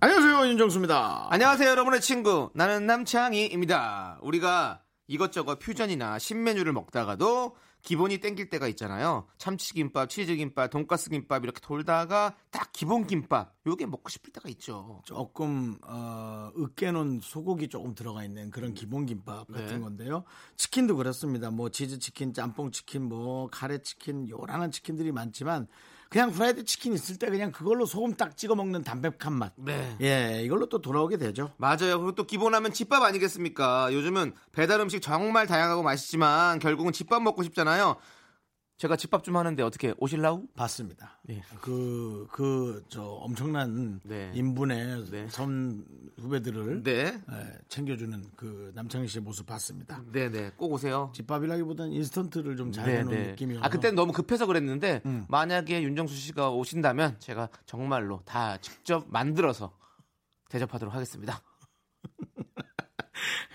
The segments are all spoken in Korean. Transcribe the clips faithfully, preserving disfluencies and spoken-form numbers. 안녕하세요, 윤정수입니다. 안녕하세요, 여러분의 친구 나는 남창희입니다. 우리가 이것저것 퓨전이나 신메뉴를 먹다가도 기본이 땡길 때가 있잖아요. 참치김밥, 치즈김밥, 돈가스김밥 이렇게 돌다가 딱 기본김밥 요게 먹고 싶을 때가 있죠. 조금 어, 으깨놓은 소고기 조금 들어가 있는 그런 기본김밥 같은 네. 건데요. 치킨도 그렇습니다. 뭐 치즈치킨, 짬뽕치킨, 뭐 카레치킨 요란한 치킨들이 많지만 그냥 프라이드 치킨 있을 때 그냥 그걸로 소금 딱 찍어 먹는 담백한 맛. 네. 예, 이걸로 또 돌아오게 되죠. 맞아요. 그리고 또 기본하면 집밥 아니겠습니까? 요즘은 배달 음식 정말 다양하고 맛있지만 결국은 집밥 먹고 싶잖아요. 제가 집밥 좀 하는데 어떻게 오실라우? 봤습니다. 예. 그, 그, 저 엄청난 네. 인분의 네. 선 후배들을 네. 예, 챙겨주는 그 남창희 씨의 모습 봤습니다. 네네. 꼭 오세요. 집밥이라기보다는 인스턴트를 좀 잘 해놓은 느낌이어서. 아, 그때는 너무 급해서 그랬는데 음. 만약에 윤정수 씨가 오신다면 제가 정말로 다 직접 만들어서 대접하도록 하겠습니다.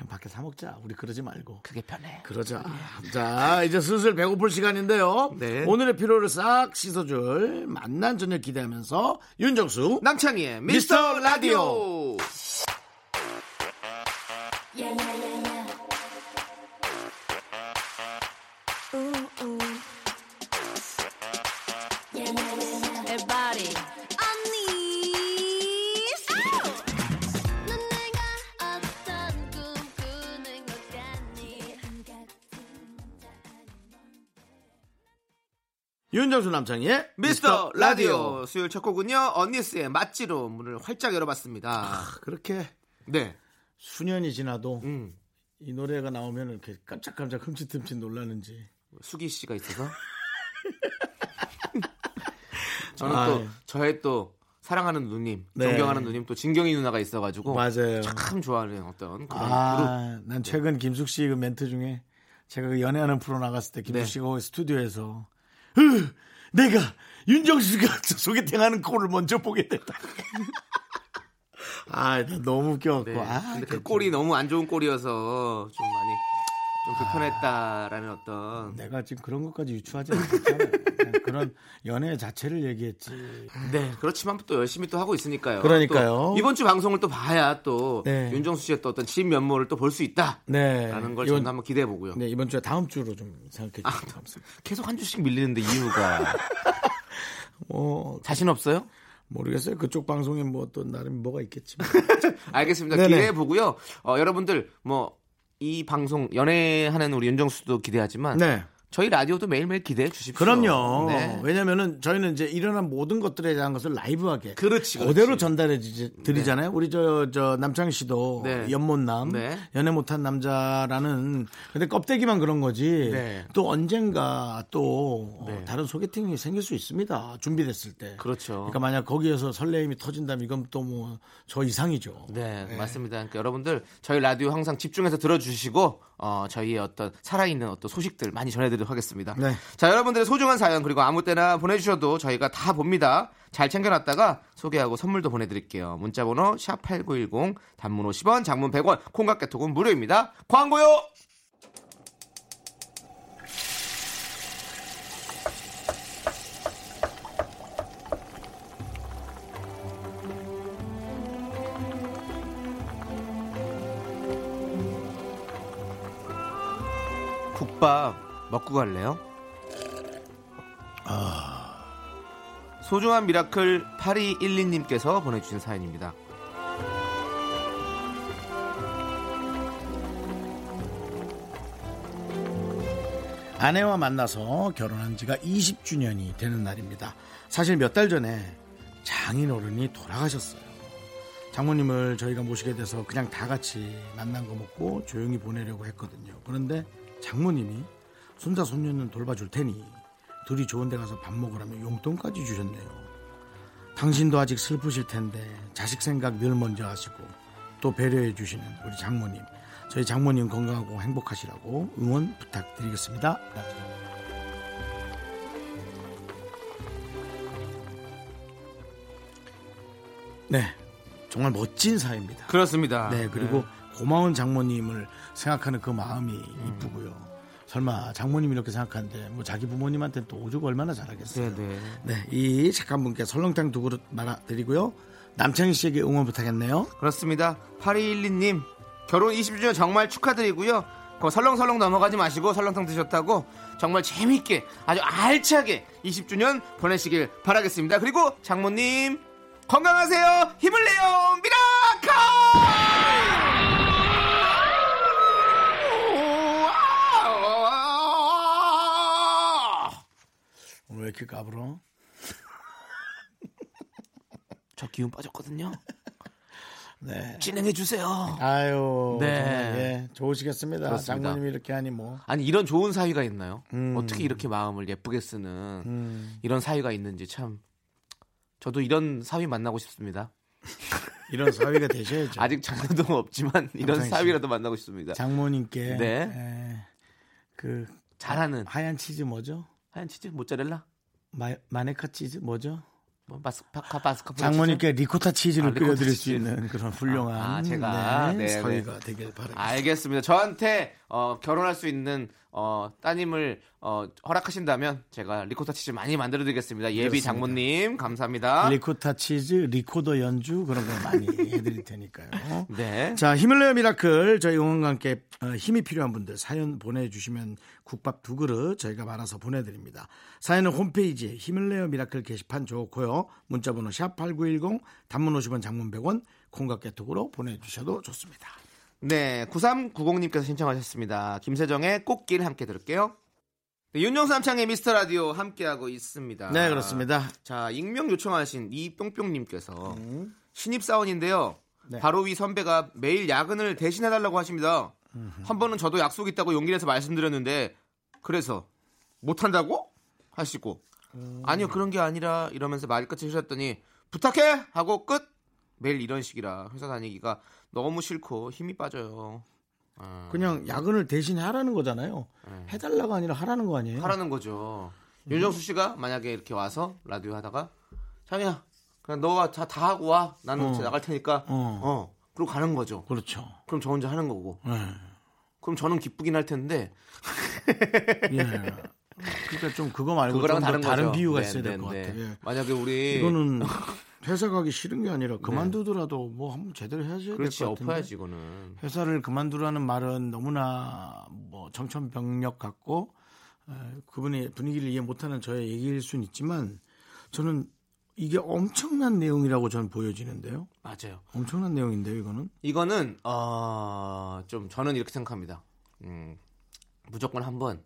밖에 사 먹자. 우리 그러지 말고. 그게 편해. 그러자. 예. 자, 이제 슬슬 배고플 시간인데요. 네. 오늘의 피로를 싹 씻어줄 만난 저녁 기대하면서 윤정수 남창희의 미스터 라디오. 윤정수 남창희의 미스터 라디오. 수요일 첫 곡은요 언니스의 맛지로 문을 활짝 열어봤습니다. 아, 그렇게 네 수년이 지나도 음. 이 노래가 나오면 이렇게 깜짝깜짝 흠칫흠칫 놀라는지 수기 씨가 있어서 저는 아, 또 예. 저의 또 사랑하는 누님, 네. 존경하는 누님 또 진경이 누나가 있어가지고 맞아요. 참 좋아하는 어떤 그런 아, 그룹. 난 최근 김숙 씨 그 멘트 중에 제가 그 연애하는 프로 나갔을 때 김숙 씨가 네. 스튜디오에서 으, 내가 윤정수가 소개팅하는 꼴을 먼저 보게 됐다. 아, 너무 웃겨갖고. 네, 아, 근데 그 꼴이 너무 안 좋은 꼴이어서 좀 많이 좀 불편했다라는 아, 어떤. 내가 지금 그런 것까지 유추하지 않았잖아요. 그런 연애 자체를 얘기했지. 네, 그렇지만 또 열심히 또 하고 있으니까요. 그러니까요. 이번 주 방송을 또 봐야 또 네. 윤정수 씨의 또 어떤 진면모를 또 볼 수 있다라는 네. 걸 저는 한번 기대해 보고요. 네, 이번 주에 다음 주로 좀 생각해 주시면 아, 감사합니다. 계속 한 주씩 밀리는데 이유가 뭐 자신 없어요? 모르겠어요. 그쪽 방송에 뭐 또 나름 뭐가 있겠지만. 알겠습니다. 네네. 기대해 보고요. 어, 여러분들 뭐 이 방송 연애하는 우리 윤정수도 기대하지만. 네. 저희 라디오도 매일매일 기대해 주십시오. 그럼요. 네. 왜냐면은 저희는 이제 일어난 모든 것들에 대한 것을 라이브하게 그렇지, 그렇지. 그대로 전달해 드리잖아요. 네. 우리 저, 저 남창희 씨도 네. 연못남, 네. 연애 못한 남자라는 근데 껍데기만 그런 거지 네. 또 언젠가 또 네. 어, 다른 소개팅이 생길 수 있습니다. 준비됐을 때. 그렇죠. 그러니까 만약 거기에서 설레임이 터진다면 이건 또 뭐 저 이상이죠. 네, 네. 맞습니다. 그러니까 여러분들 저희 라디오 항상 집중해서 들어주시고 어, 저희의 어떤 살아있는 어떤 소식들 많이 전해드리도록 하겠습니다. 네. 자, 여러분들의 소중한 사연 그리고 아무 때나 보내주셔도 저희가 다 봅니다. 잘 챙겨놨다가 소개하고 선물도 보내드릴게요. 문자번호 샵팔구일공 단문 오십 원 장문 백 원 콩깍개톡은 무료입니다. 광고요. 국밥 먹고 갈래요? 아... 소중한 미라클 팔이일이 님께서 보내주신 사연입니다. 아내와 만나서 결혼한 지가 이십 주년이 되는 날입니다. 사실 몇 달 전에 장인어른이 돌아가셨어요. 장모님을 저희가 모시게 돼서 그냥 다 같이 만난 거 먹고 조용히 보내려고 했거든요. 그런데 장모님이 손자 손녀는 돌봐줄 테니 둘이 좋은 데 가서 밥 먹으라며 용돈까지 주셨네요. 당신도 아직 슬프실 텐데 자식 생각 늘 먼저 하시고 또 배려해 주시는 우리 장모님, 저희 장모님 건강하고 행복하시라고 응원 부탁드리겠습니다. 네, 정말 멋진 사입니다. 그렇습니다. 네, 그리고 네. 고마운 장모님을 생각하는 그 마음이 음. 이쁘고요. 설마 장모님 이렇게 생각하는데 뭐 자기 부모님한테 또 오죽 얼마나 잘하겠어요. 네네. 네, 이 착한 분께 설렁탕 두 그릇 말아드리고요. 남창희 씨에게 응원 부탁했네요. 그렇습니다. 팔이일이 님 결혼 이십 주년 정말 축하드리고요. 그 설렁설렁 넘어가지 마시고 설렁탕 드셨다고 정말 재밌게 아주 알차게 이십 주년 보내시길 바라겠습니다. 그리고 장모님 건강하세요. 힘을 내요. 미라카! 왜 이렇게 까불어? 저 기운 빠졌거든요. 네. 진행해 주세요. 아유. 네. 정말, 예, 좋으시겠습니다. 그렇습니다. 장모님이 이렇게 하니 뭐. 아니 이런 좋은 사위가 있나요? 음. 어떻게 이렇게 마음을 예쁘게 쓰는 음. 이런 사위가 있는지 참. 저도 이런 사위 만나고 싶습니다. 이런 사위가 되셔야죠. 아직 장모도 없지만 이런 사위라도 만나고 싶습니다. 장모님께. 네. 에, 그 잘하는 하얀 치즈 뭐죠? 하얀 치즈 모짜렐라? 마, 마네카 치즈 뭐죠? 뭐, 마스파카 바스카 장모님께 치즈? 리코타 치즈를 아, 끓여드릴 치즈. 수 있는 그런 훌륭한 아, 아, 제가 네, 사위가 네, 네. 되길 바랍니다. 알겠습니다. 저한테 어, 결혼할 수 있는 어, 따님을 어, 허락하신다면 제가 리코타 치즈 많이 만들어드리겠습니다. 예비 그렇습니다. 장모님 감사합니다. 리코타 치즈, 리코더 연주 그런 걸 많이 해드릴 테니까요. 네. 자, 힘을 내요 미라클 저희 응원과 함께 어, 힘이 필요한 분들 사연 보내주시면 국밥 두 그릇 저희가 말아서 보내드립니다. 사연은 홈페이지에 힘을 내요 미라클 게시판 좋고요. 문자번호 샵팔구일공 단문 오십 원 장문 백 원 콩과 깨톡으로 보내주셔도 좋습니다. 네, 구삼구공 님께서 신청하셨습니다. 김세정의 꽃길 함께 들을게요. 네, 윤정수 남창의 미스터라디오 함께하고 있습니다. 네, 그렇습니다. 자, 익명 요청하신 이뿅뿅님께서 음. 신입사원인데요. 네. 바로 위 선배가 매일 야근을 대신해달라고 하십니다. 음흠. 한 번은 저도 약속 있다고 용기 내서 말씀드렸는데 그래서 못한다고? 하시고 음. 아니요, 그런 게 아니라 이러면서 말끝을 하셨더니 부탁해! 하고 끝! 매일 이런 식이라 회사 다니기가 너무 싫고 힘이 빠져요. 아. 그냥 야근을 대신 하라는 거잖아요. 네. 해달라가 아니라 하라는 거 아니에요? 하라는 거죠. 음. 윤정수 씨가 만약에 이렇게 와서 라디오 하다가 자미야 그냥 너가 다, 다 하고 와. 나는 어. 나갈 테니까. 어. 어. 그러고 가는 거죠. 그렇죠. 그럼 저 혼자 하는 거고. 네. 그럼 저는 기쁘긴 할 텐데. 예. 그러니까 좀 그거 말고 좀 다른, 다른 비유가 네, 있어야 네, 될 것 네. 같아요. 예. 만약에 우리 이거는 회사 가기 싫은 게 아니라 그만두더라도 네. 뭐 한번 제대로 해야지 될 것 같은데. 그렇지, 엎어야지 이거는. 회사를 그만두라는 말은 너무나 뭐 정천벽력 같고 그분의 분위기를 이해 못하는 저의 얘기일 수는 있지만 저는 이게 엄청난 내용이라고 저는 보여지는데요. 맞아요. 엄청난 내용인데요, 이거는. 이거는 어, 좀 저는 이렇게 생각합니다. 음, 무조건 한번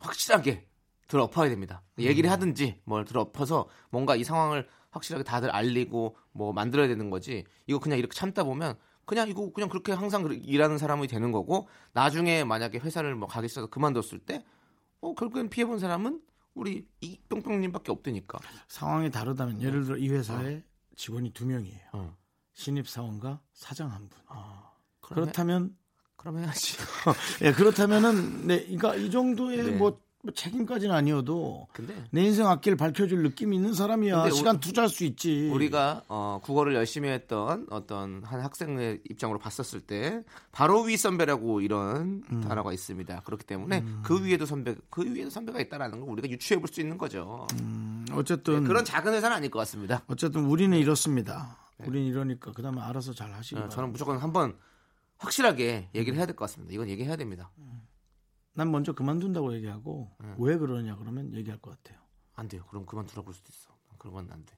확실하게 들어엎어야 됩니다. 얘기를 음. 하든지 뭘 들어엎어서 뭔가 이 상황을 확실하게 다들 알리고 뭐 만들어야 되는 거지. 이거 그냥 이렇게 참다 보면 그냥 이거 그냥 그렇게 항상 일하는 사람이 되는 거고 나중에 만약에 회사를 뭐 가기 싫어서 그만뒀을 때 어, 결국엔 피해본 사람은 우리 이 뿅뿅님밖에 없으니까. 상황이 다르다면 어. 예를 들어 이 회사에 어. 직원이 두 명이에요. 어. 신입 사원과 사장 한 분. 어. 그렇다면 그럼 해야지. 예, 그렇다면은 네, 그러니까 이 정도의 네. 뭐. 뭐 책임까지는 아니어도 근데, 내 인생 앞길 밝혀줄 느낌이 있는 사람이야. 시간 투자할 수 있지. 우리가 어, 국어를 열심히 했던 어떤 한 학생의 입장으로 봤었을 때 바로 위 선배라고 이런 음. 단어가 있습니다. 그렇기 때문에 음. 그 위에도 선배, 그 위에도 선배가 있다라는 걸 우리가 유추해 볼 수 있는 거죠. 음, 어쨌든 네, 그런 작은 회사는 아닐 것 같습니다. 어쨌든 우리는 이렇습니다. 네. 우리는 이러니까 그다음에 알아서 잘 하시기 바랍니다. 네, 저는 무조건 한번 확실하게 얘기를 해야 될 것 같습니다. 이건 얘기해야 됩니다. 음. 난 먼저 그만둔다고 얘기하고 응. 왜 그러냐 그러면 얘기할 것 같아요. 안 돼요. 그럼 그만두라고 할 수도 있어. 그런 건 안 돼.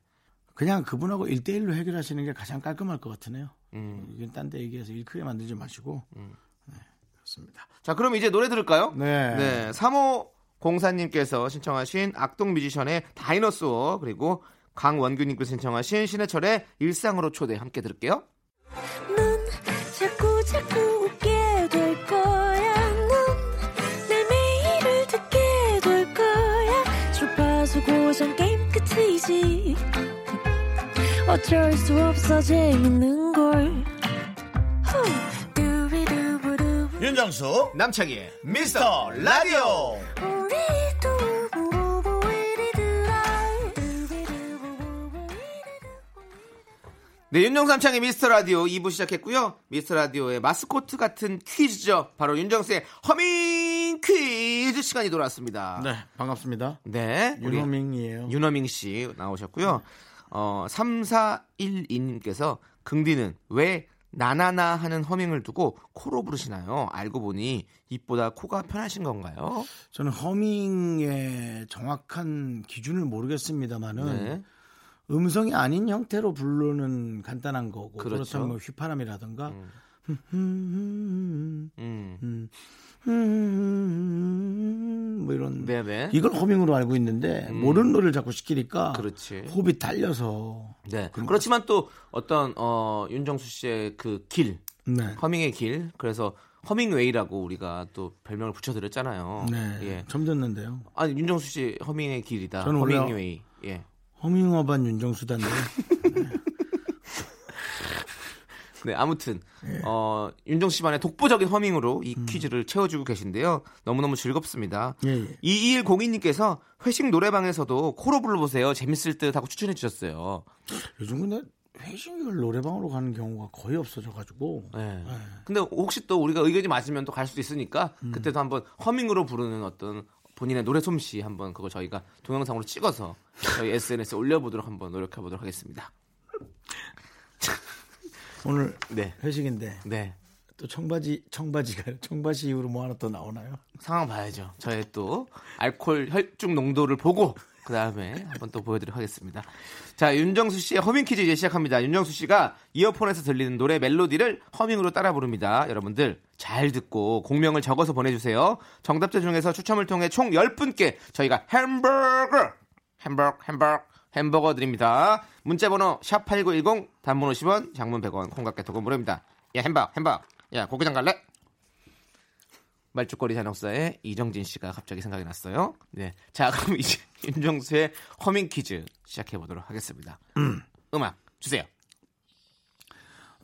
그냥 그분하고 일대일로 해결하시는 게 가장 깔끔할 것 같으네요. 음. 이건 딴 데 얘기해서 일 크게 만들지 마시고. 음. 네, 그렇습니다. 자, 그럼 이제 노래 들을까요? 네. 네. 삼호공사님께서 신청하신 악동 뮤지션의 다이너소어 그리고 강원규님께서 신청하신 신해철의 일상으로 초대 함께 들을게요. 넌 자꾸 자꾸 웃게 될 거야. 고전 게임 끝이지. 어쩔 수 없어 재밌는걸. 윤정수 남창희의 미스터 라디오. 네, 윤정수 남창희의 미스터 라디오 이 부 시작했고요. 미스터 라디오의 마스코트 같은 퀴즈죠. 바로 윤정수의 허밍 퀴즈 시간이 돌아왔습니다. 네, 반갑습니다. 네, 윤허밍이에요. 윤허밍 씨 나오셨고요. 어, 삼사일이님께서 긍디는 왜 나나나 하는 허밍을 두고 코로 부르시나요? 알고 보니 입보다 코가 편하신 건가요? 저는 허밍의 정확한 기준을 모르겠습니다만은 네. 음성이 아닌 형태로 부르는 간단한 거고 그렇죠. 그렇다면 뭐 휘파람이라든가 음. 음. 음, 뭐 이런 네네. 이걸 허밍으로 알고 있는데 음. 모르는 노래를 자꾸 시키니까 그렇지. 호흡이 달려서 네. 그렇지만 거. 또 어떤 어, 윤정수 씨의 그 길 네. 허밍의 길 그래서 허밍웨이라고 우리가 또 별명을 붙여드렸잖아요. 네. 예. 점졌는데요. 아니 윤정수 씨 허밍의 길이다. 저는 허밍웨이. 예. 허밍어반 윤정수단. 네, 아무튼 예. 어, 윤정씨만의 독보적인 허밍으로 이 퀴즈를 음. 채워주고 계신데요. 너무너무 즐겁습니다. 예예. 이이일공이님께서 회식 노래방에서도 코로 불러보세요. 재밌을 듯 하고 추천해 주셨어요. 요즘 근데 회식을 노래방으로 가는 경우가 거의 없어져가지고 예. 예. 근데 혹시 또 우리가 의견이 맞으면 또 갈 수도 있으니까 음. 그때도 한번 허밍으로 부르는 어떤 본인의 노래 솜씨 한번 그거 저희가 동영상으로 찍어서 저희 에스엔에스에 올려보도록 한번 노력해보도록 하겠습니다. 오늘 네. 회식인데 네. 또 청바지 청바지가 청바지 이후로 뭐 하나 또 나오나요? 상황 봐야죠. 저의 또 알코올 혈중 농도를 보고 그 다음에 한번 또 보여드리도록 하겠습니다. 자, 윤정수 씨의 허밍 퀴즈 이제 시작합니다. 윤정수 씨가 이어폰에서 들리는 노래 멜로디를 허밍으로 따라 부릅니다. 여러분들 잘 듣고 공명을 적어서 보내주세요. 정답자 중에서 추첨을 통해 총 열 분께 저희가 햄버거 햄버거 햄버거 햄버거 드립니다. 문자번호 샵팔구일공 단문 오십 원 장문 백 원 콩깍개톡은 무료입니다. 야 햄버거 햄버거 야 고기장 갈래? 말죽거리 잔혹사의 이정진씨가 갑자기 생각이 났어요. 네, 자 그럼 이제 윤정수의 허밍 퀴즈 시작해보도록 하겠습니다. 음. 음악 주세요.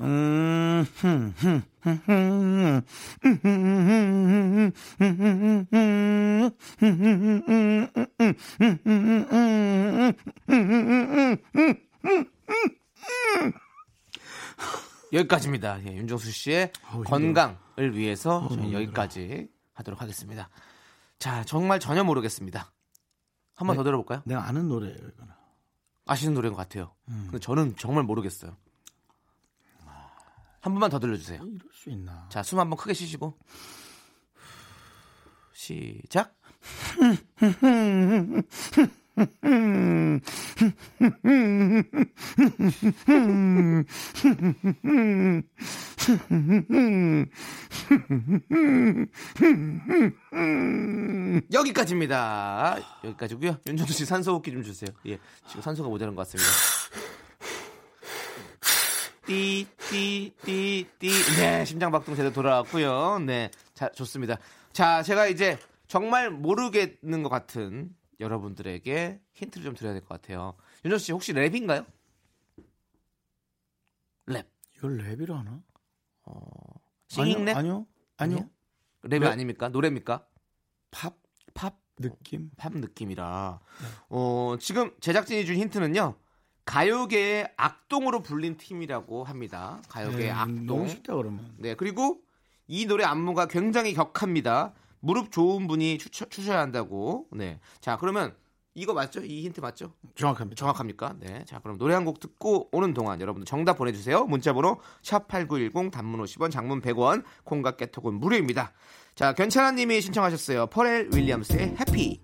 음, 흠, 흠, 흠, 흠, 흠, 흠, 흠, 흠, 여기까지입니다. 예, 윤정수 씨의 어, 건강을 힘들어. 위해서 어, 저희 여기까지 힘들어. 하도록 하겠습니다. 자, 정말 전혀 모르겠습니다. 한 번 더 들어볼까요? 내가 아는 노래예요, 이거는. 아시는 노래인 것 같아요. 음. 근데 저는 정말 모르겠어요. 한 번만 더 들려주세요. 이럴 수 있나? 자, 숨 한번 크게 쉬시고 시작. 여기까지입니다. 여기까지고요. 윤정수 씨 산소 호흡기 좀 주세요. 예, 지금 산소가 모자란 것 같습니다. 띠띠띠띠. 네, 심장박동 제대로 돌아왔고요. 네, 자, 좋습니다. 자, 제가 이제 정말 모르겠는 것 같은 여러분들에게 힌트를 좀 드려야 될 것 같아요. 윤정수 씨 혹시 랩인가요? 랩. 이걸 랩이라 하나? 어. 싱잉 랩? 아니요. 아니요. 랩이 랩? 아닙니까? 노래입니까? 팝? 팝 느낌? 팝 느낌이라. 네. 어, 지금 제작진이 준 힌트는요. 가요계의 악동으로 불린 팀이라고 합니다. 가요계의 네, 악동. 너무 쉽다 그러면. 네, 그리고 이 노래 안무가 굉장히 격합니다. 무릎 좋은 분이 추셔, 추셔야 한다고. 네, 자 그러면 이거 맞죠? 이 힌트 맞죠? 정확합니다. 정확합니까? 네, 자 그럼 노래 한 곡 듣고 오는 동안 여러분들 정답 보내주세요. 문자번호 샵팔구일공 단문 오십 원 장문 백 원 콩과 깨톡은 무료입니다. 자 견찬아님이 신청하셨어요. 퍼렐 윌리엄스의 해피.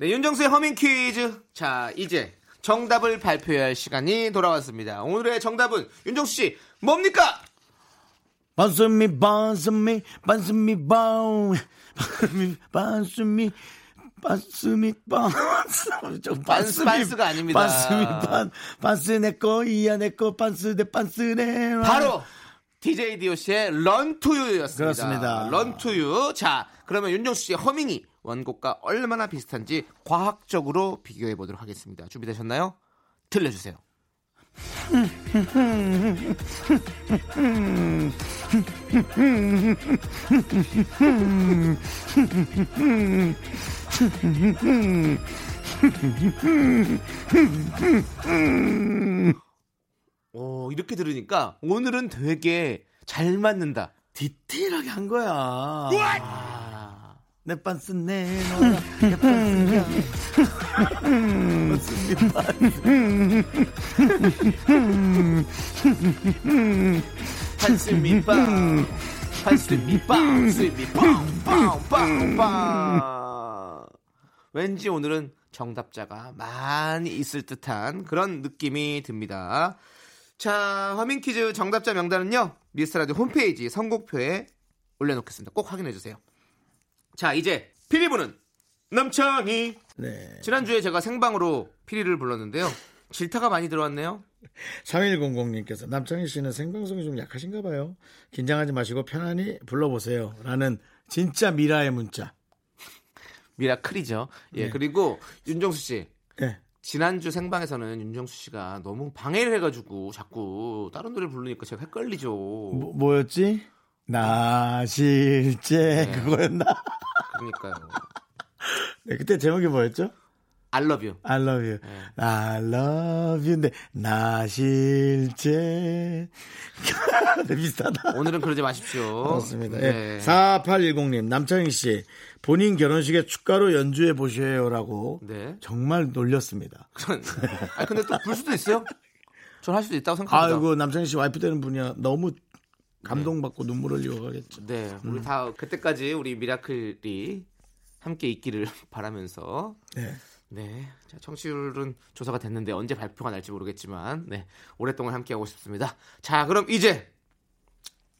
네, 윤정수의 허밍 퀴즈. 자, 이제 정답을 발표할 시간이 돌아왔습니다. 오늘의 정답은 윤정수 씨 뭡니까? 반스미 반스미 반스미 바우 반스미 반스미 반스미 반스 반스 반스가 아닙니다. 반스미 반 반스 내꺼 이야 내꺼 반스 내 반스 내 바로 디제이 디오씨의 런투유였습니다. 그렇습니다. 런투유. 자, 그러면 윤종수 씨의 허밍이 원곡과 얼마나 비슷한지 과학적으로 비교해 보도록 하겠습니다. 준비되셨나요? 들려주세요. 오, 이렇게 들으니까 오늘은 되게 잘 맞는다. 디테일하게 한 거야. 아, 내 빤스 내놔. 내 빤스 밑빵. 빤스 밑빵. 빤스 밑빵. 왠지 오늘은 정답자가 많이 있을 듯한 그런 느낌이 듭니다. 자, 허밍 퀴즈 정답자 명단은요, 미스터라디오 홈페이지 선곡표에 올려놓겠습니다. 꼭 확인해주세요. 자, 이제 피리 부는 남창희. 네. 지난주에 제가 생방으로 피리를 불렀는데요. 질타가 많이 들어왔네요. 삼천백님께서 남창희 씨는 생방송이 좀 약하신가 봐요. 긴장하지 마시고 편안히 불러보세요. 라는 진짜 미라의 문자. 미라클이죠. 예, 네. 그리고 윤정수 씨. 네. 지난주 생방에서는 윤정수 씨가 너무 방해를 해가지고 자꾸 다른 노래 부르니까 제가 헷갈리죠. 뭐, 뭐였지? 나 실제. 네. 그거였나? 그러니까요. 네, 그때 제목이 뭐였죠? I love you. I love you. 네. I love you인데 나 실제. 네, 비슷하다. 오늘은 그러지 마십시오. 그렇습니다. 네. 네. 사천팔백십님 남창희 씨 본인 결혼식에 축가로 연주해 보세요라고. 네. 정말 놀렸습니다. 아, 근데 또 불 수도 있어요. 전 할 수도 있다고 생각합니다. 아이고, 남창희 씨 와이프 되는 분이야. 너무 감동받고. 네. 눈물을 흘려가겠죠. 네, 우리 음. 다 그때까지 우리 미라클이 함께 있기를 바라면서. 네. 네, 자, 청취율은 조사가 됐는데 언제 발표가 날지 모르겠지만, 네, 오랫동안 함께하고 싶습니다. 자, 그럼 이제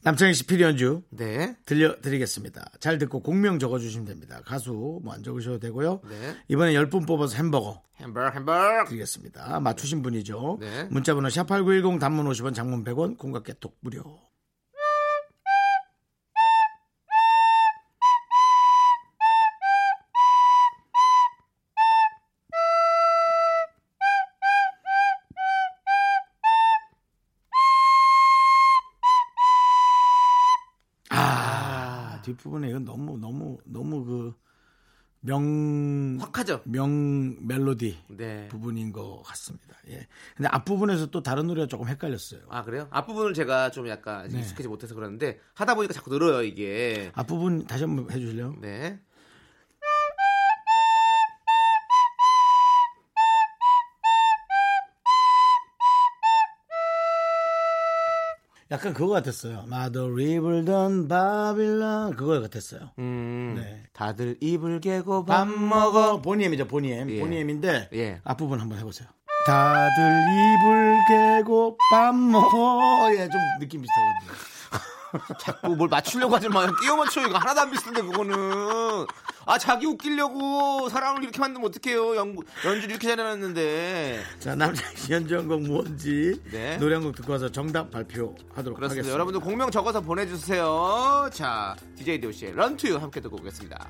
남창희 씨 필요 연주, 네, 들려드리겠습니다. 잘 듣고 공명 적어주시면 됩니다. 가수 뭐 안 적으셔도 되고요. 네. 이번에 열 분 뽑아서 햄버거 햄버거 햄버거 드리겠습니다. 맞추신 분이죠. 네. 문자번호 샵팔구일공 단문 오십 원 장문 백 원 공각개톡 무료. 뒷부분에 이건 너무 너무 너무 그 명 확하죠. 명 멜로디. 네. 부분인 것 같습니다. 예. 근데 앞부분에서 또 다른 노래가 조금 헷갈렸어요. 아, 그래요? 앞부분을 제가 좀 약간. 네. 익숙하지 못해서 그러는데 하다 보니까 자꾸 늘어요, 이게. 앞부분 다시 한번 해 주실래요? 네. 약간 그거 같았어요. 마더 입을 던 바빌라 그거 같았어요. 음, 네. 다들 입을 개고 밥, 밥 먹어. 보니엠이죠, 보니엠. 예. 보니엠인데. 예. 앞부분 한번 해보세요. 다들 입을 개고 밥 먹어. 예, 좀 느낌 비슷하거든요. 자꾸 뭘 맞추려고 하지 마요. 끼워 맞춰. 이거 하나도 안 비슷한데 그거는. 아, 자기 웃기려고 사랑을 이렇게 만들면 어떡해요. 연, 연주를 이렇게 잘해놨는데. 자, 남자의 연주한곡 뭔지. 네. 노래 한곡 듣고 와서 정답 발표하도록. 그렇습니다. 하겠습니다. 여러분들 공명 적어서 보내주세요. 자, 디제이 디오씨의 런투유 함께 듣고 오겠습니다.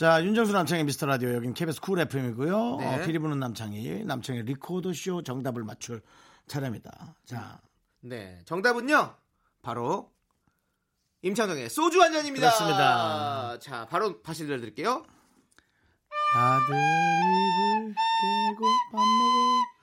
자, 윤정수 남창의 미스터라디오. 여긴 케이비에스 쿨 에프엠이고요. 네. 어, 피리 부는 남창이 남창의 리코더쇼 정답을 맞출 차례입니다. 자, 네, 정답은요 바로 임창정의 소주 한 잔입니다. 그렇습니다. 자, 바로 다시 들려드릴게요. 다들 입을 깨고 밥 먹어.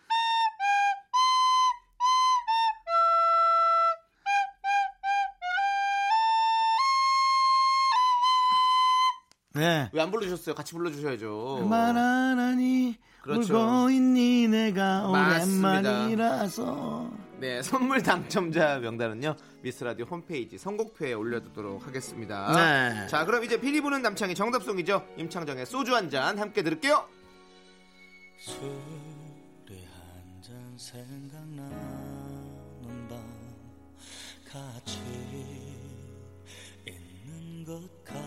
네. 왜 안 불러주셨어요? 같이 불러주셔야죠. 그만한 하니 그렇죠. 울고 있니 내가 오랜만이라서. 네, 선물 당첨자 명단은요 미스라디오 홈페이지 선곡표에 올려두도록 하겠습니다. 네. 자, 그럼 이제 피리 부는 남창이 정답송이죠. 임창정의 소주 한잔 함께 들을게요. 술에 한잔 생각나는 밤 같이 있는 것 같아요.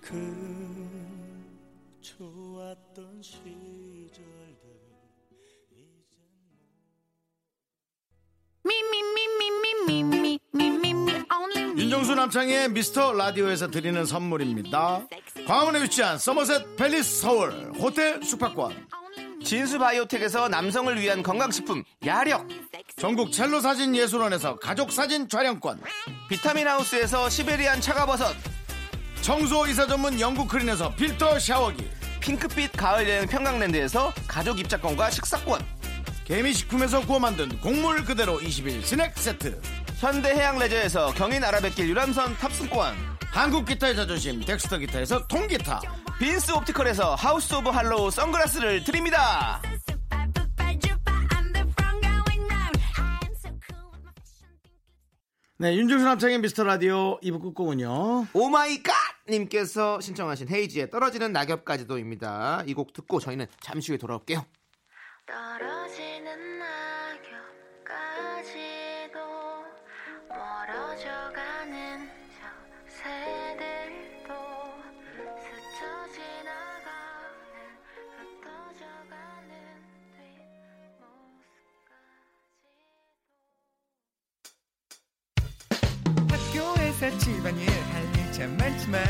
그 좋았던 시절들 윤정수 남창의 미스터 라디오에서 드리는 선물입니다. 광화문에 위치한 서머셋 팰리스 서울 호텔 숙박권, 진수 바이오텍에서 남성을 위한 건강식품 야력, 전국 첼로 사진 예술원에서 가족 사진 촬영권, 비타민 하우스에서 시베리안 차가버섯, 청소 이사 전문 영국 크린에서 필터 샤워기, 핑크빛 가을 여행 평강랜드에서 가족 입장권과 식사권, 개미식품에서 구워 만든 곡물 그대로 이십일 스낵 세트, 현대해양레저에서 경인아라뱃길 유람선 탑승권, 한국기타의 자존심 덱스터기타에서 통기타, 빈스옵티컬에서 하우스 오브 할로우 선글라스를 드립니다. 네, 윤종신 합창의 미스터라디오 이 부 끝곡은요 오마이갓님께서 신청하신 헤이지의 떨어지는 낙엽까지도입니다. 이 곡 듣고 저희는 잠시 후에 돌아올게요. 떨어지는 낙엽까지도 멀어져가는 저 새들도 스쳐 지나가는 흩어져가는 뒷모습까지도 학교에서 집안일 할 일 참 많지만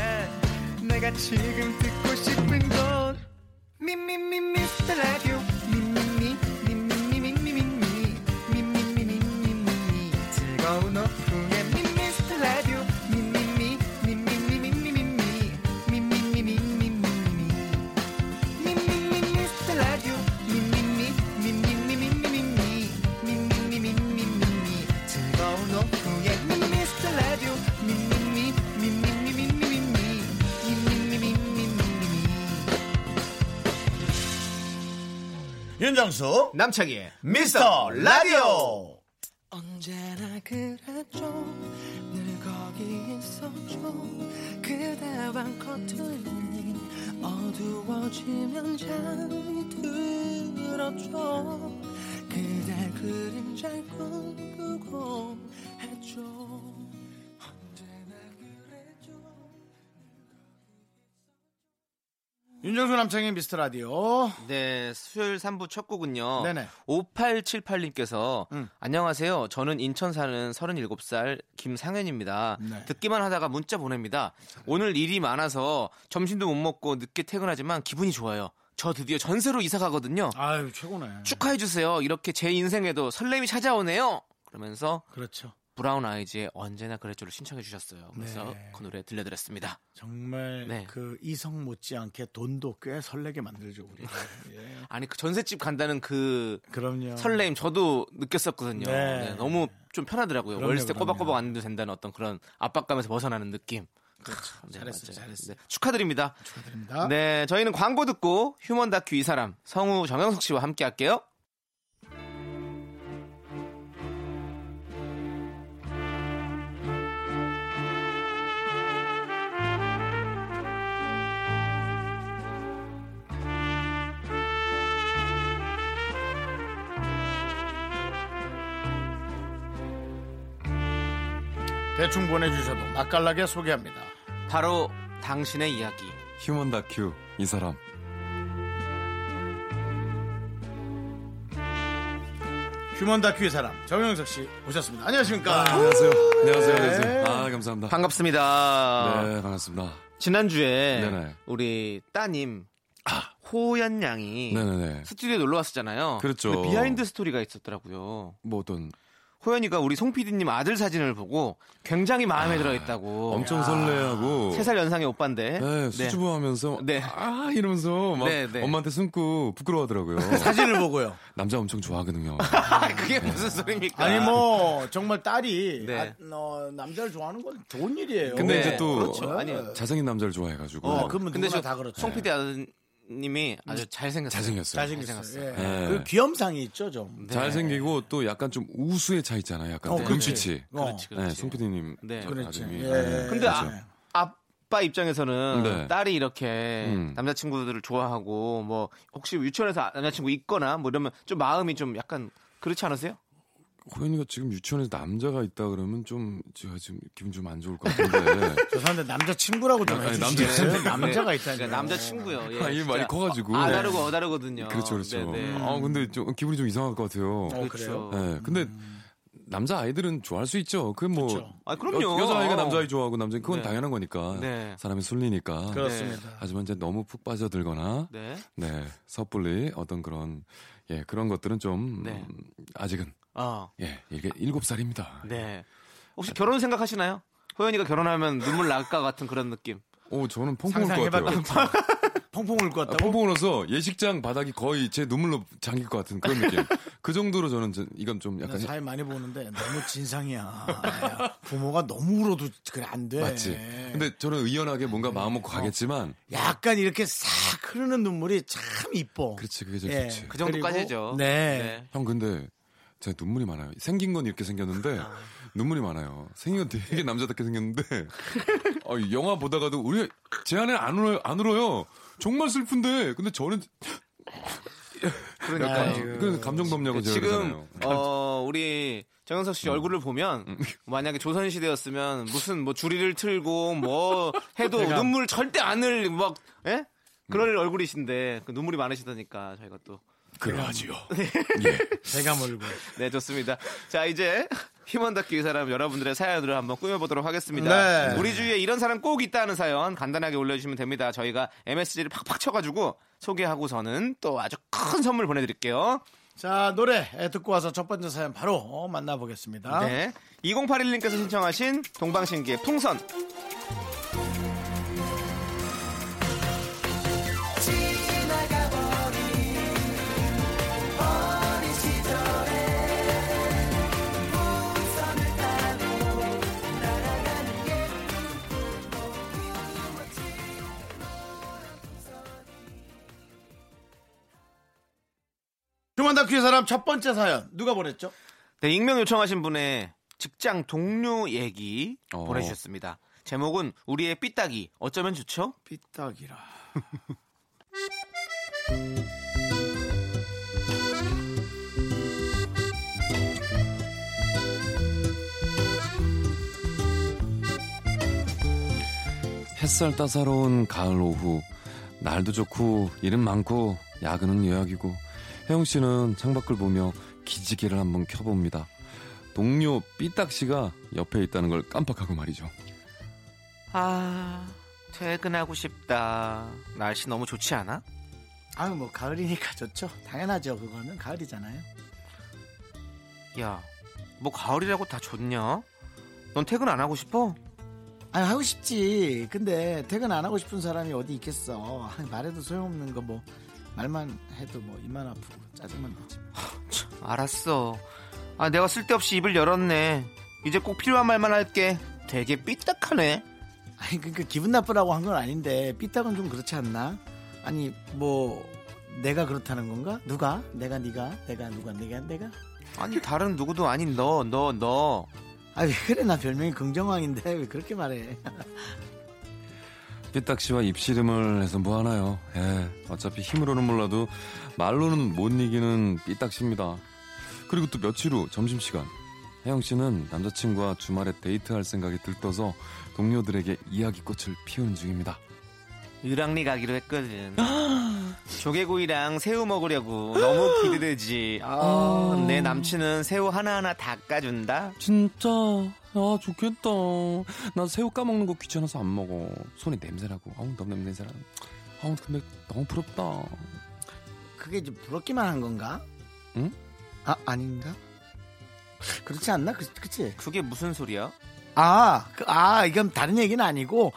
내가 지금 듣고 싶은 건 미미미 미스터 라디오 윤정수 남창희의 미스터 라디오. 언제나 그랬죠 늘 거기 있었죠 그대와 커튼이 어두워지면 잠이 들었죠 그대 그림자를 꿈꾸고 했죠 언제나 그랬죠. 윤정수 남창희 미스터라디오. 네, 수요일 삼 부 첫 곡은요 네네. 오팔칠팔님께서 응. 안녕하세요, 저는 인천 사는 서른일곱 살 김상현입니다. 네. 듣기만 하다가 문자 보냅니다. 오늘 일이 많아서 점심도 못 먹고 늦게 퇴근하지만 기분이 좋아요. 저 드디어 전세로 이사 가거든요. 아유, 최고네. 축하해주세요. 이렇게 제 인생에도 설렘이 찾아오네요. 그러면서 그렇죠. 브라운 아이즈의 언제나 그랬죠를 신청해 주셨어요. 그래서 네. 그 노래 들려드렸습니다. 정말 네. 그 이성 못지않게 돈도 꽤 설레게 만들죠 우리. 예. 아니 그 전셋집 간다는 그 그럼요. 설레임 저도 느꼈었거든요. 네. 네, 너무 좀 편하더라고요. 그럼요, 월세 그럼요. 꼬박꼬박 안 내도 된다는 어떤 그런 압박감에서 벗어나는 느낌. 그렇죠. 네, 잘했어요. 잘했어요. 네, 축하드립니다. 축하드립니다. 네, 저희는 광고 듣고 휴먼 다큐 이 사람 성우 정영석 씨와 함께 할게요. 대충 보내주셔도 맛깔나게 소개합니다. 바로 당신의 이야기 휴먼 다큐 이 사람. 휴먼 다큐 이 사람 정영석씨 오셨습니다. 안녕하십니까. 아, 안녕하세요. 안녕하세요. 네. 안녕하세요. 아, 감사합니다. 반갑습니다. 네, 반갑습니다. 지난주에 네네. 우리 따님 아. 호연 양이 네네네. 스튜디오에 놀러왔었잖아요. 그렇죠. 비하인드 스토리가 있었더라고요. 뭐 어떤 호연이가 우리 송 피디님 아들 사진을 보고 굉장히 마음에 아, 들어있다고. 엄청 설레하고. 세 살 연상의 오빠인데. 네, 수줍어하면서. 네. 아, 이러면서 막 네, 네. 엄마한테 숨고 부끄러워하더라고요. 사진을 보고요. 남자 엄청 좋아하거든요. 그게 무슨 소리입니까? 아니, 뭐, 정말 딸이 네. 아, 어, 남자를 좋아하는 건 좋은 일이에요. 근데 네. 이제 또 그렇죠. 아니, 잘생긴 남자를 좋아해가지고. 어, 그러면 근데 저 다 그렇죠. 송 피디 아들. 님이 아주 잘생겼어요. 잘생겼어요. 잘생겼어요. 예. 예. 그 귀염상이 있죠, 좀. 네. 잘생기고 또 약간 좀 우수에 차 있잖아요. 약간 어, 눈치치. 어. 그렇지, 그렇지. 네, 송피디님. 네. 그렇지. 예. 네. 근데 그렇죠. 아, 아빠 입장에서는 네. 딸이 이렇게 음. 남자친구들을 좋아하고 뭐 혹시 유치원에서 남자친구 있거나 뭐 이러면 좀 마음이 좀 약간 그렇지 않으세요? 호연이가 지금 유치원에서 남자가 있다 그러면 좀 제가 지금 기분 좀 안 좋을 것 같은데. 저 사람들 남자 친구라고 좀 해주시네. 남자가 있다. 그러니까 남자 친구요. 예. 아, 이 많이 커가지고. 아다르고 어다르거든요. 그렇죠, 그렇죠. 네네. 아 근데 좀 기분이 좀 이상할 것 같아요. 어, 그래요. 네, 근데 음... 남자 아이들은 좋아할 수 있죠. 그 뭐. 그렇죠. 아 그럼요. 여자 아이가 남자 아이 좋아하고 남자 그건 네. 당연한 거니까. 네. 사람이 순리니까. 그렇습니다. 네. 하지만 이제 너무 푹 빠져들거나. 네. 네. 섣불리 어떤 그런 예 그런 것들은 좀 네. 아직은. 어. 예, 이게 일곱 살입니다. 네. 혹시 결혼 생각하시나요? 호연이가 결혼하면 눈물 날까 같은 그런 느낌. 오, 저는 펑펑 울 것 같아요. 펑펑 울 것 같다. 아, 펑펑 울어서 예식장 바닥이 거의 제 눈물로 잠길 것 같은 그런 느낌. 그 정도로 저는 이건 좀 약간 잘 많이 보는데 너무 진상이야. 부모가 너무 울어도 그래 안 돼. 맞지. 근데 저는 의연하게 뭔가 마음 먹고 어. 가겠지만 약간 이렇게 싹 흐르는 눈물이 참 이뻐. 그렇지, 그게 제일 예. 좋지. 그 정도까지죠. 네. 네. 형 근데. 제가 눈물이 많아요. 생긴 건 이렇게 생겼는데 아... 눈물이 많아요. 생긴 건 되게 남자답게 생겼는데 어, 영화 보다가도 우리 제 안에 안 울어요. 안 울어요. 정말 슬픈데 근데 저는 그러니까 그 감정 법력은 제가 그러잖아요. 지금 어, 우리 정영석 씨 음. 얼굴을 보면 음. 만약에 조선 시대였으면 무슨 뭐 주리를 틀고 뭐 해도 제가... 눈물 절대 안 흘리고 막 예? 그럴 음. 얼굴이신데 그 눈물이 많으시다니까 저희가 또 그러지요. 네. 예. 제가 몰고. 네, 좋습니다. 자, 이제 힘원 다큐 이 사람 여러분들의 사연들을 한번 꾸며보도록 하겠습니다. 네. 우리 주위에 이런 사람 꼭 있다는 사연 간단하게 올려주시면 됩니다. 저희가 엠에스지를 팍팍 쳐가지고 소개하고서는 또 아주 큰 선물 보내드릴게요. 자, 노래 듣고 와서 첫 번째 사연 바로 만나보겠습니다. 네. 이공팔일 님께서 신청하신 동방신기의 풍선. 휴먼 다큐의 사람 첫 번째 사연 누가 보냈죠? 네, 익명 요청하신 분의 직장 동료 얘기 어. 보내주셨습니다. 제목은 우리의 삐딱이 어쩌면 좋죠? 삐딱이라. 햇살 따사로운 가을 오후 날도 좋고 일은 많고 야근은 예약이고 혜영씨는 창밖을 보며 기지개를 한번 켜봅니다. 동료 삐딱씨가 옆에 있다는 걸 깜빡하고 말이죠. 아, 퇴근하고 싶다. 날씨 너무 좋지 않아? 아유, 뭐 가을이니까 좋죠. 당연하죠. 그거는 가을이잖아요. 야, 뭐 가을이라고 다 좋냐? 넌 퇴근 안 하고 싶어? 아니, 하고 싶지. 근데 퇴근 안 하고 싶은 사람이 어디 있겠어. 말해도 소용없는 거 뭐. 말만 해도 뭐 입만 아프고 짜증만 나지. 알았어. 아, 내가 쓸데없이 입을 열었네. 이제 꼭 필요한 말만 할게. 되게 삐딱하네. 아니 그러니까 기분 나쁘라고 한 건 아닌데 삐딱은 좀 그렇지 않나? 아니 뭐 내가 그렇다는 건가? 누가? 내가 네가? 내가 누가? 내가 내가? 아니 다른 누구도 아닌 너 너 너. 아 왜 그래 나 별명이 긍정왕인데 왜 그렇게 말해? 삐딱씨와 입씨름을 해서 뭐하나요. 예, 어차피 힘으로는 몰라도 말로는 못 이기는 삐딱씨입니다. 그리고 또 며칠 후 점심시간 혜영씨는 남자친구와 주말에 데이트할 생각에 들떠서 동료들에게 이야기꽃을 피우는 중입니다. 유랑리 가기로 했거든. 조개구이랑 새우 먹으려고. 너무 기대되지. 아, 내 남친은 새우 하나하나 다 까준다. 진짜 아 좋겠다. 나 새우 까먹는 거 귀찮아서 안 먹어. 손에 냄새나고. 아우 너무 냄새나. 아우 근데 너무 부럽다. 그게 이제 부럽기만 한 건가? 응? 아 아닌가? 그렇지 않나? 그, 그치? 그게 무슨 소리야? 아, 그, 아, 이건 다른 얘기는 아니고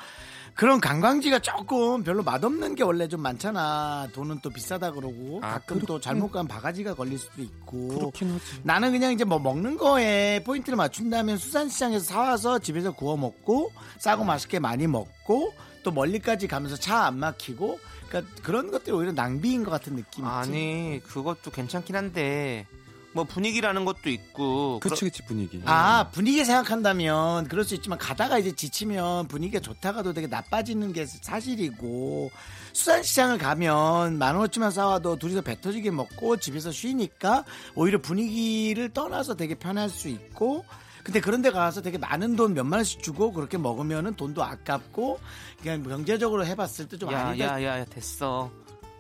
그런 관광지가 조금 별로 맛없는 게 원래 좀 많잖아. 돈은 또 비싸다 그러고 아, 가끔 그렇군. 또 잘못 가면 바가지가 걸릴 수도 있고 그렇긴 하지. 나는 그냥 이제 뭐 먹는 거에 포인트를 맞춘다면 수산시장에서 사와서 집에서 구워 먹고 싸고 맛있게 많이 먹고 또 멀리까지 가면서 차 안 막히고 그러니까 그런 것들이 오히려 낭비인 것 같은 느낌이지. 아니 그것도 괜찮긴 한데 뭐 분위기라는 것도 있고 그치 그치 분위기 아 분위기 생각한다면 그럴 수 있지만 가다가 이제 지치면 분위기가 좋다가도 되게 나빠지는 게 사실이고 수산시장을 가면 만 원어치만 사와도 둘이서 배 터지게 먹고 집에서 쉬니까 오히려 분위기를 떠나서 되게 편할 수 있고 근데 그런 데 가서 되게 많은 돈 몇만 원씩 주고 그렇게 먹으면은 돈도 아깝고 그냥 경제적으로 해봤을 때 좀 아니다 야야야 야, 됐어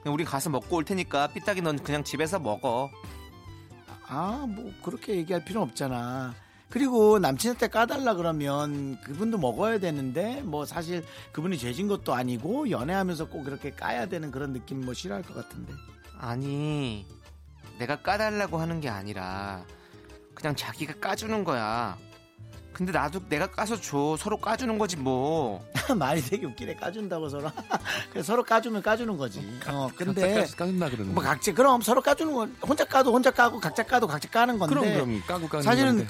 우리 가서 먹고 올 테니까 삐딱이 넌 그냥 집에서 먹어 아, 뭐 그렇게 얘기할 필요는 없잖아. 그리고 남친한테 까달라 그러면 그분도 먹어야 되는데 뭐 사실 그분이 죄진 것도 아니고 연애하면서 꼭 그렇게 까야 되는 그런 느낌 뭐 싫어할 것 같은데. 아니, 내가 까달라고 하는 게 아니라 그냥 자기가 까주는 거야. 근데 나도 내가 까서 줘. 서로 까주는 거지 뭐. 말이 되게 웃기네. 까준다고 서로. 서로 까주면 까주는 거지. 어, 근데 각자 까준다 그러는. 뭐 각자 그럼 서로 까주는 건 혼자 까도 혼자 까고 각자 까도 각자 까는 건데. 그럼 그럼 까고 까는. 사실은 건데.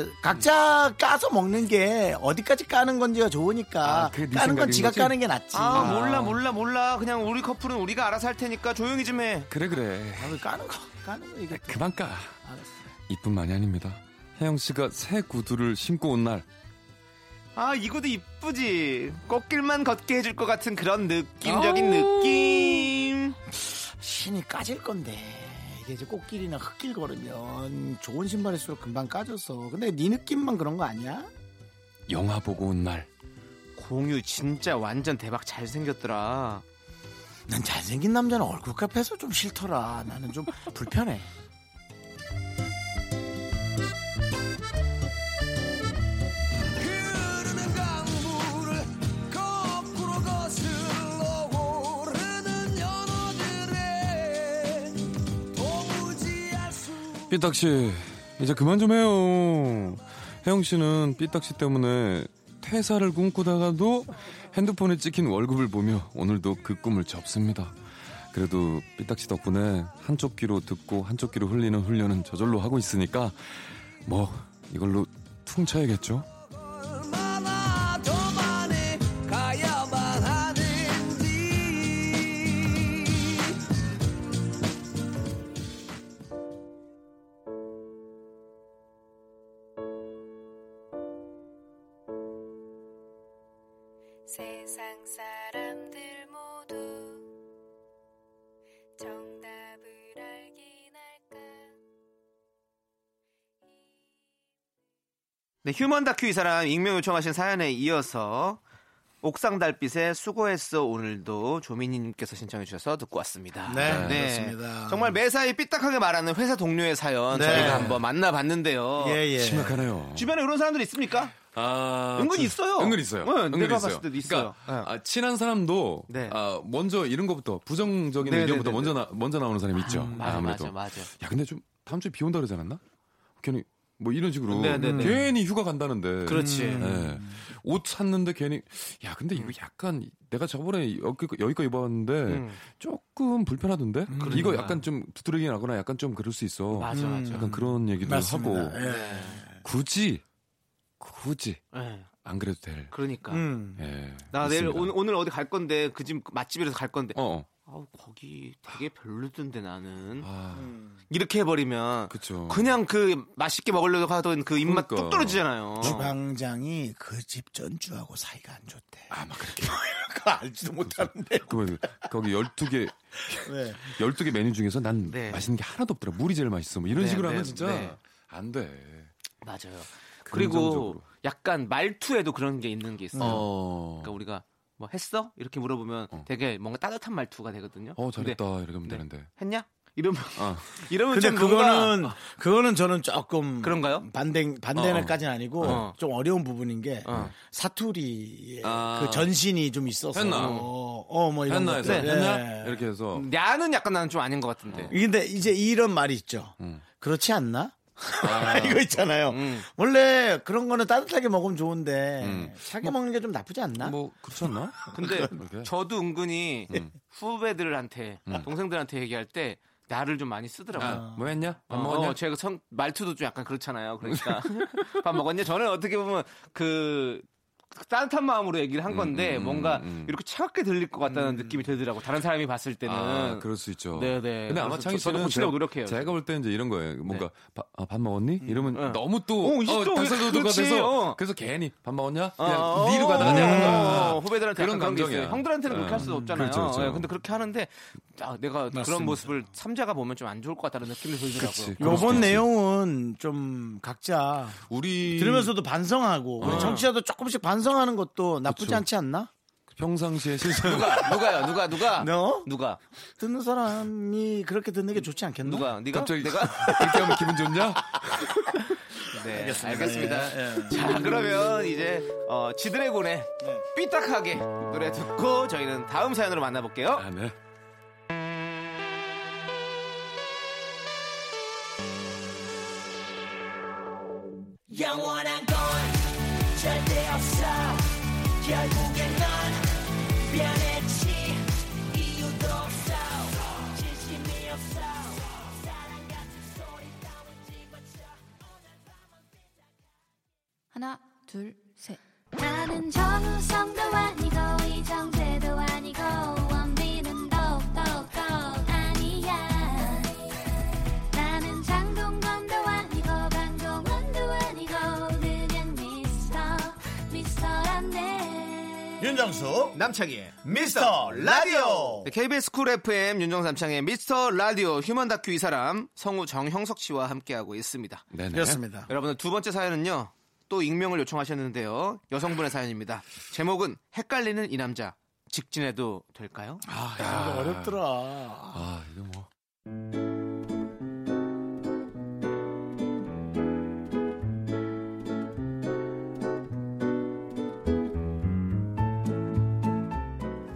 근데 각자 까서 먹는 게 어디까지 까는 건지가 좋으니까 아, 네 까는 건 지가 거지? 까는 게 낫지. 아, 아 몰라 몰라 몰라. 그냥 우리 커플은 우리가 알아서 할 테니까 조용히 좀 해. 그래 그래. 아, 까는 거 까는 거 이게. 그만 까. 알았어. 이뿐만이 아닙니다. 혜영씨가 새 구두를 신고 온 날 아 이 구두 이쁘지 꽃길만 걷게 해줄 것 같은 그런 느낌적인 느낌 신이 까질 건데 이게 이제 꽃길이나 흙길 걸으면 좋은 신발일수록 금방 까져서 근데 네 느낌만 그런 거 아니야? 영화 보고 온 날 공유 진짜 완전 대박 잘생겼더라 난 잘생긴 남자는 얼굴 카페에서 좀 싫더라 나는 좀 불편해 삐딱씨 이제 그만 좀 해요 혜영씨는 삐딱씨 때문에 퇴사를 꿈꾸다가도 핸드폰에 찍힌 월급을 보며 오늘도 그 꿈을 접습니다 그래도 삐딱씨 덕분에 한쪽 귀로 듣고 한쪽 귀로 흘리는 훈련은 저절로 하고 있으니까 뭐 이걸로 퉁 쳐야겠죠 네, 휴먼 다큐 이 사람 익명 요청하신 사연에 이어서 옥상 달빛에 수고했어 오늘도 조민희님께서 신청해 주셔서 듣고 왔습니다. 네, 네. 그렇습니다. 정말 매사에 삐딱하게 말하는 회사 동료의 사연 네. 저희가 한번 만나봤는데요. 예, 예. 심각하네요. 주변에 그런 사람들 있습니까? 아, 은근 저, 있어요. 은근 있어요. 응, 은근 내가 있어요. 봤을 때도 있어요. 그러니까, 네. 아, 친한 사람도 네. 아, 먼저 이런 것부터 부정적인 네, 의견부터 네, 네, 네, 먼저 나, 먼저 나오는 사람이 아, 있죠. 맞아, 아무래도. 맞아, 맞아. 야, 근데 좀 다음 주에 비 온다 그러지 않았나? 괜히. 뭐 이런 식으로 네네네. 괜히 휴가 간다는데 그렇지 네. 옷 샀는데 괜히 야 근데 이거 약간 내가 저번에 여기까지 입어봤는데 음. 조금 불편하던데 음. 이거 약간 좀 두드러기 나거나 약간 좀 그럴 수 있어 맞아, 맞아. 약간 그런 얘기도 맞습니다. 하고 예. 굳이 굳이 예. 안 그래도 될 그러니까 음. 예, 나 맞습니다. 내일 오늘, 오늘 어디 갈 건데 그 집 맛집에서 갈 건데 어어. 아우 거기 되게 별로던데 나는 아... 이렇게 해버리면 그쵸. 그냥 그 맛있게 먹으려고 하던 그 입맛 그러니까. 뚝 떨어지잖아요 주방장이 그 집 전주하고 사이가 안 좋대 아마 그렇게 그거 알지도 못하는데 거기 열두 개 네. 열두 개 메뉴 중에서 난 네. 맛있는 게 하나도 없더라 물이 제일 맛있어 뭐 이런 네, 식으로 네, 하면 진짜 네. 안 돼 맞아요 그리고 긍정적으로. 약간 말투에도 그런 게 있는 게 있어요 어... 그러니까 우리가 뭐 했어? 이렇게 물어보면 어. 되게 뭔가 따뜻한 말투가 되거든요. 어 잘했다 근데, 이렇게 하면 네. 되는데 했냐? 이러면 어. 이러면 근데 그거는 뭔가... 그거는 저는 조금 그런가요? 반대 반대는까지는 아니고 어. 좀 어려운 부분인 게 어. 사투리의 아. 그 전신이 좀 있어서 했나? 어, 어, 뭐 이런 했나 해서 네. 했나? 이렇게 해서 야는 약간 나는 좀 아닌 것 같은데. 어. 근데 이제 이런 말이 있죠. 음. 그렇지 않나? 아, 이거 있잖아요. 음. 원래 그런 거는 따뜻하게 먹으면 좋은데 음. 차게 뭐, 먹는 게 좀 나쁘지 않나? 뭐 그렇지 않나? 근데 저도 은근히 음. 후배들한테 음. 동생들한테 얘기할 때 나를 좀 많이 쓰더라고요. 아, 뭐 했냐? 밥 어, 먹었냐? 어, 제가 성, 말투도 좀 약간 그렇잖아요. 그러니까 밥 먹었냐? 저는 어떻게 보면 그 따뜻한 마음으로 얘기를 한 건데 음, 음, 뭔가 음. 이렇게 차갑게 들릴 것 같다는 음. 느낌이 들더라고. 다른 사람이 봤을 때는. 아, 그럴 수 있죠. 네네. 근데 아마 창희 씨는 고치려고 노력해요. 제가 볼 때는 이제 이런 거예요. 뭔가 네. 바, 아, 밥 먹었니? 음. 이러면 네. 너무 또 당사자도가 어, 돼서 어. 그래서 괜히 밥 먹었냐? 그냥 어, 니로 가다가 어, 어, 후배들한테 그런 감정이에요. 형들한테는 어. 그렇게 할 수도 없잖아요. 그렇죠, 그렇죠. 네, 근데 그렇게 하는데 아, 내가 맞습니다. 그런 모습을 삼자가 보면 좀 안 좋을 것 같다는 느낌이 들더라고요. 이번 내용은 좀 각자 우리 들으면서도 반성하고 우리 청취자도 조금씩 반성 반성하는 것도 나쁘지 그쵸. 않지 않나? 평상시에 실수 누가 누가요? 누가 누가? No? 누가 듣는 사람이 그렇게 듣는 게 좋지 않겠나? 누가? 네가? 갑자기 내가? 이렇게 하면 기분 좋냐? 네, 알겠습니다. 알겠습니다. 예, 예. 자, 그러면 이제 어, 지드래곤의 네. 삐딱하게 노래 듣고 저희는 다음 사연으로 만나볼게요. 아, 네. 영원한 건 절대 없어 결국엔 넌 변했지 이유도 없어 진심이 없어 사랑 같은 소리 따윈 집어쳐 오늘 밤은 삐딱하게 하나 둘 셋 나는 정우성도 아니고 이정재도 아니고 원빈은 더욱더 더욱 아니야 나는 장동건도 아니고 강동원도 아니고 윤정수 남창희의 미스터 라디오 케이비에스 쿨 에프엠 윤정수 남창희의 미스터 라디오 휴먼 다큐 이 사람 성우 정형석 씨와 함께하고 있습니다. 네네. 그렇습니다. 여러분 두 번째 사연은요. 또 익명을 요청하셨는데요. 여성분의 사연입니다. 제목은 헷갈리는 이 남자 직진해도 될까요? 아, 이거 어렵더라. 아, 이거 뭐...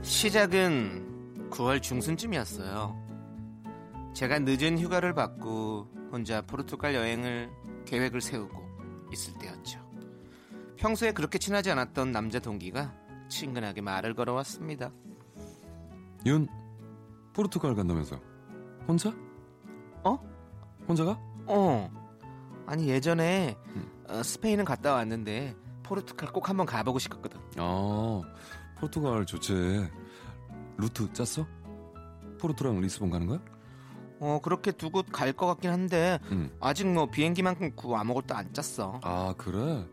시작은 구월 중순쯤이었어요. 제가 늦은 휴가를 받고 혼자 포르투갈 여행을 계획을 세우고 있을 때였죠. 평소에 그렇게 친하지 않았던 남자 동기가 친근하게 말을 걸어왔습니다. 윤, 포르투갈 간다면서? 혼자? 어? 혼자가? 어. 아니 예전에 음. 어, 스페인은 갔다 왔는데 포르투갈 꼭 한번 가보고 싶었거든. 어. 포르투갈 좋지. 루트 짰어? 포르투랑 리스본 가는 거야? 어 그렇게 두 곳 갈 것 같긴 한데 음. 아직 뭐 비행기만 끊고 아무것도 안 짰어. 아 그래?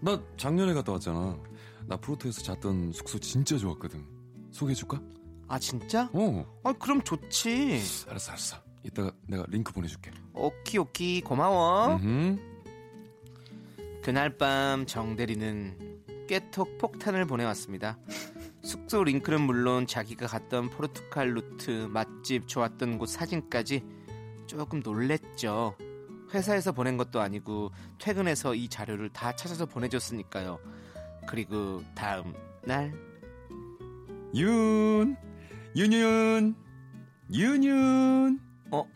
나 작년에 갔다 왔잖아. 나 포르투에서 잤던 숙소 진짜 좋았거든. 소개해줄까? 아 진짜? 어. 아 그럼 좋지. 알았어 알았어. 이따가 내가 링크 보내줄게. 오키 오키 고마워. 음흠. 그날 밤 정대리는 깨톡 폭탄을 보내왔습니다. 숙소 링크는 물론 자기가 갔던 포르투갈 루트, 맛집, 좋았던 곳 사진까지 조금 놀랬죠. 회사에서 보낸 것도 아니고 퇴근해서 이 자료를 다 찾아서 보내줬으니까요. 그리고 다음 날 윤! 윤윤! 윤윤! 어?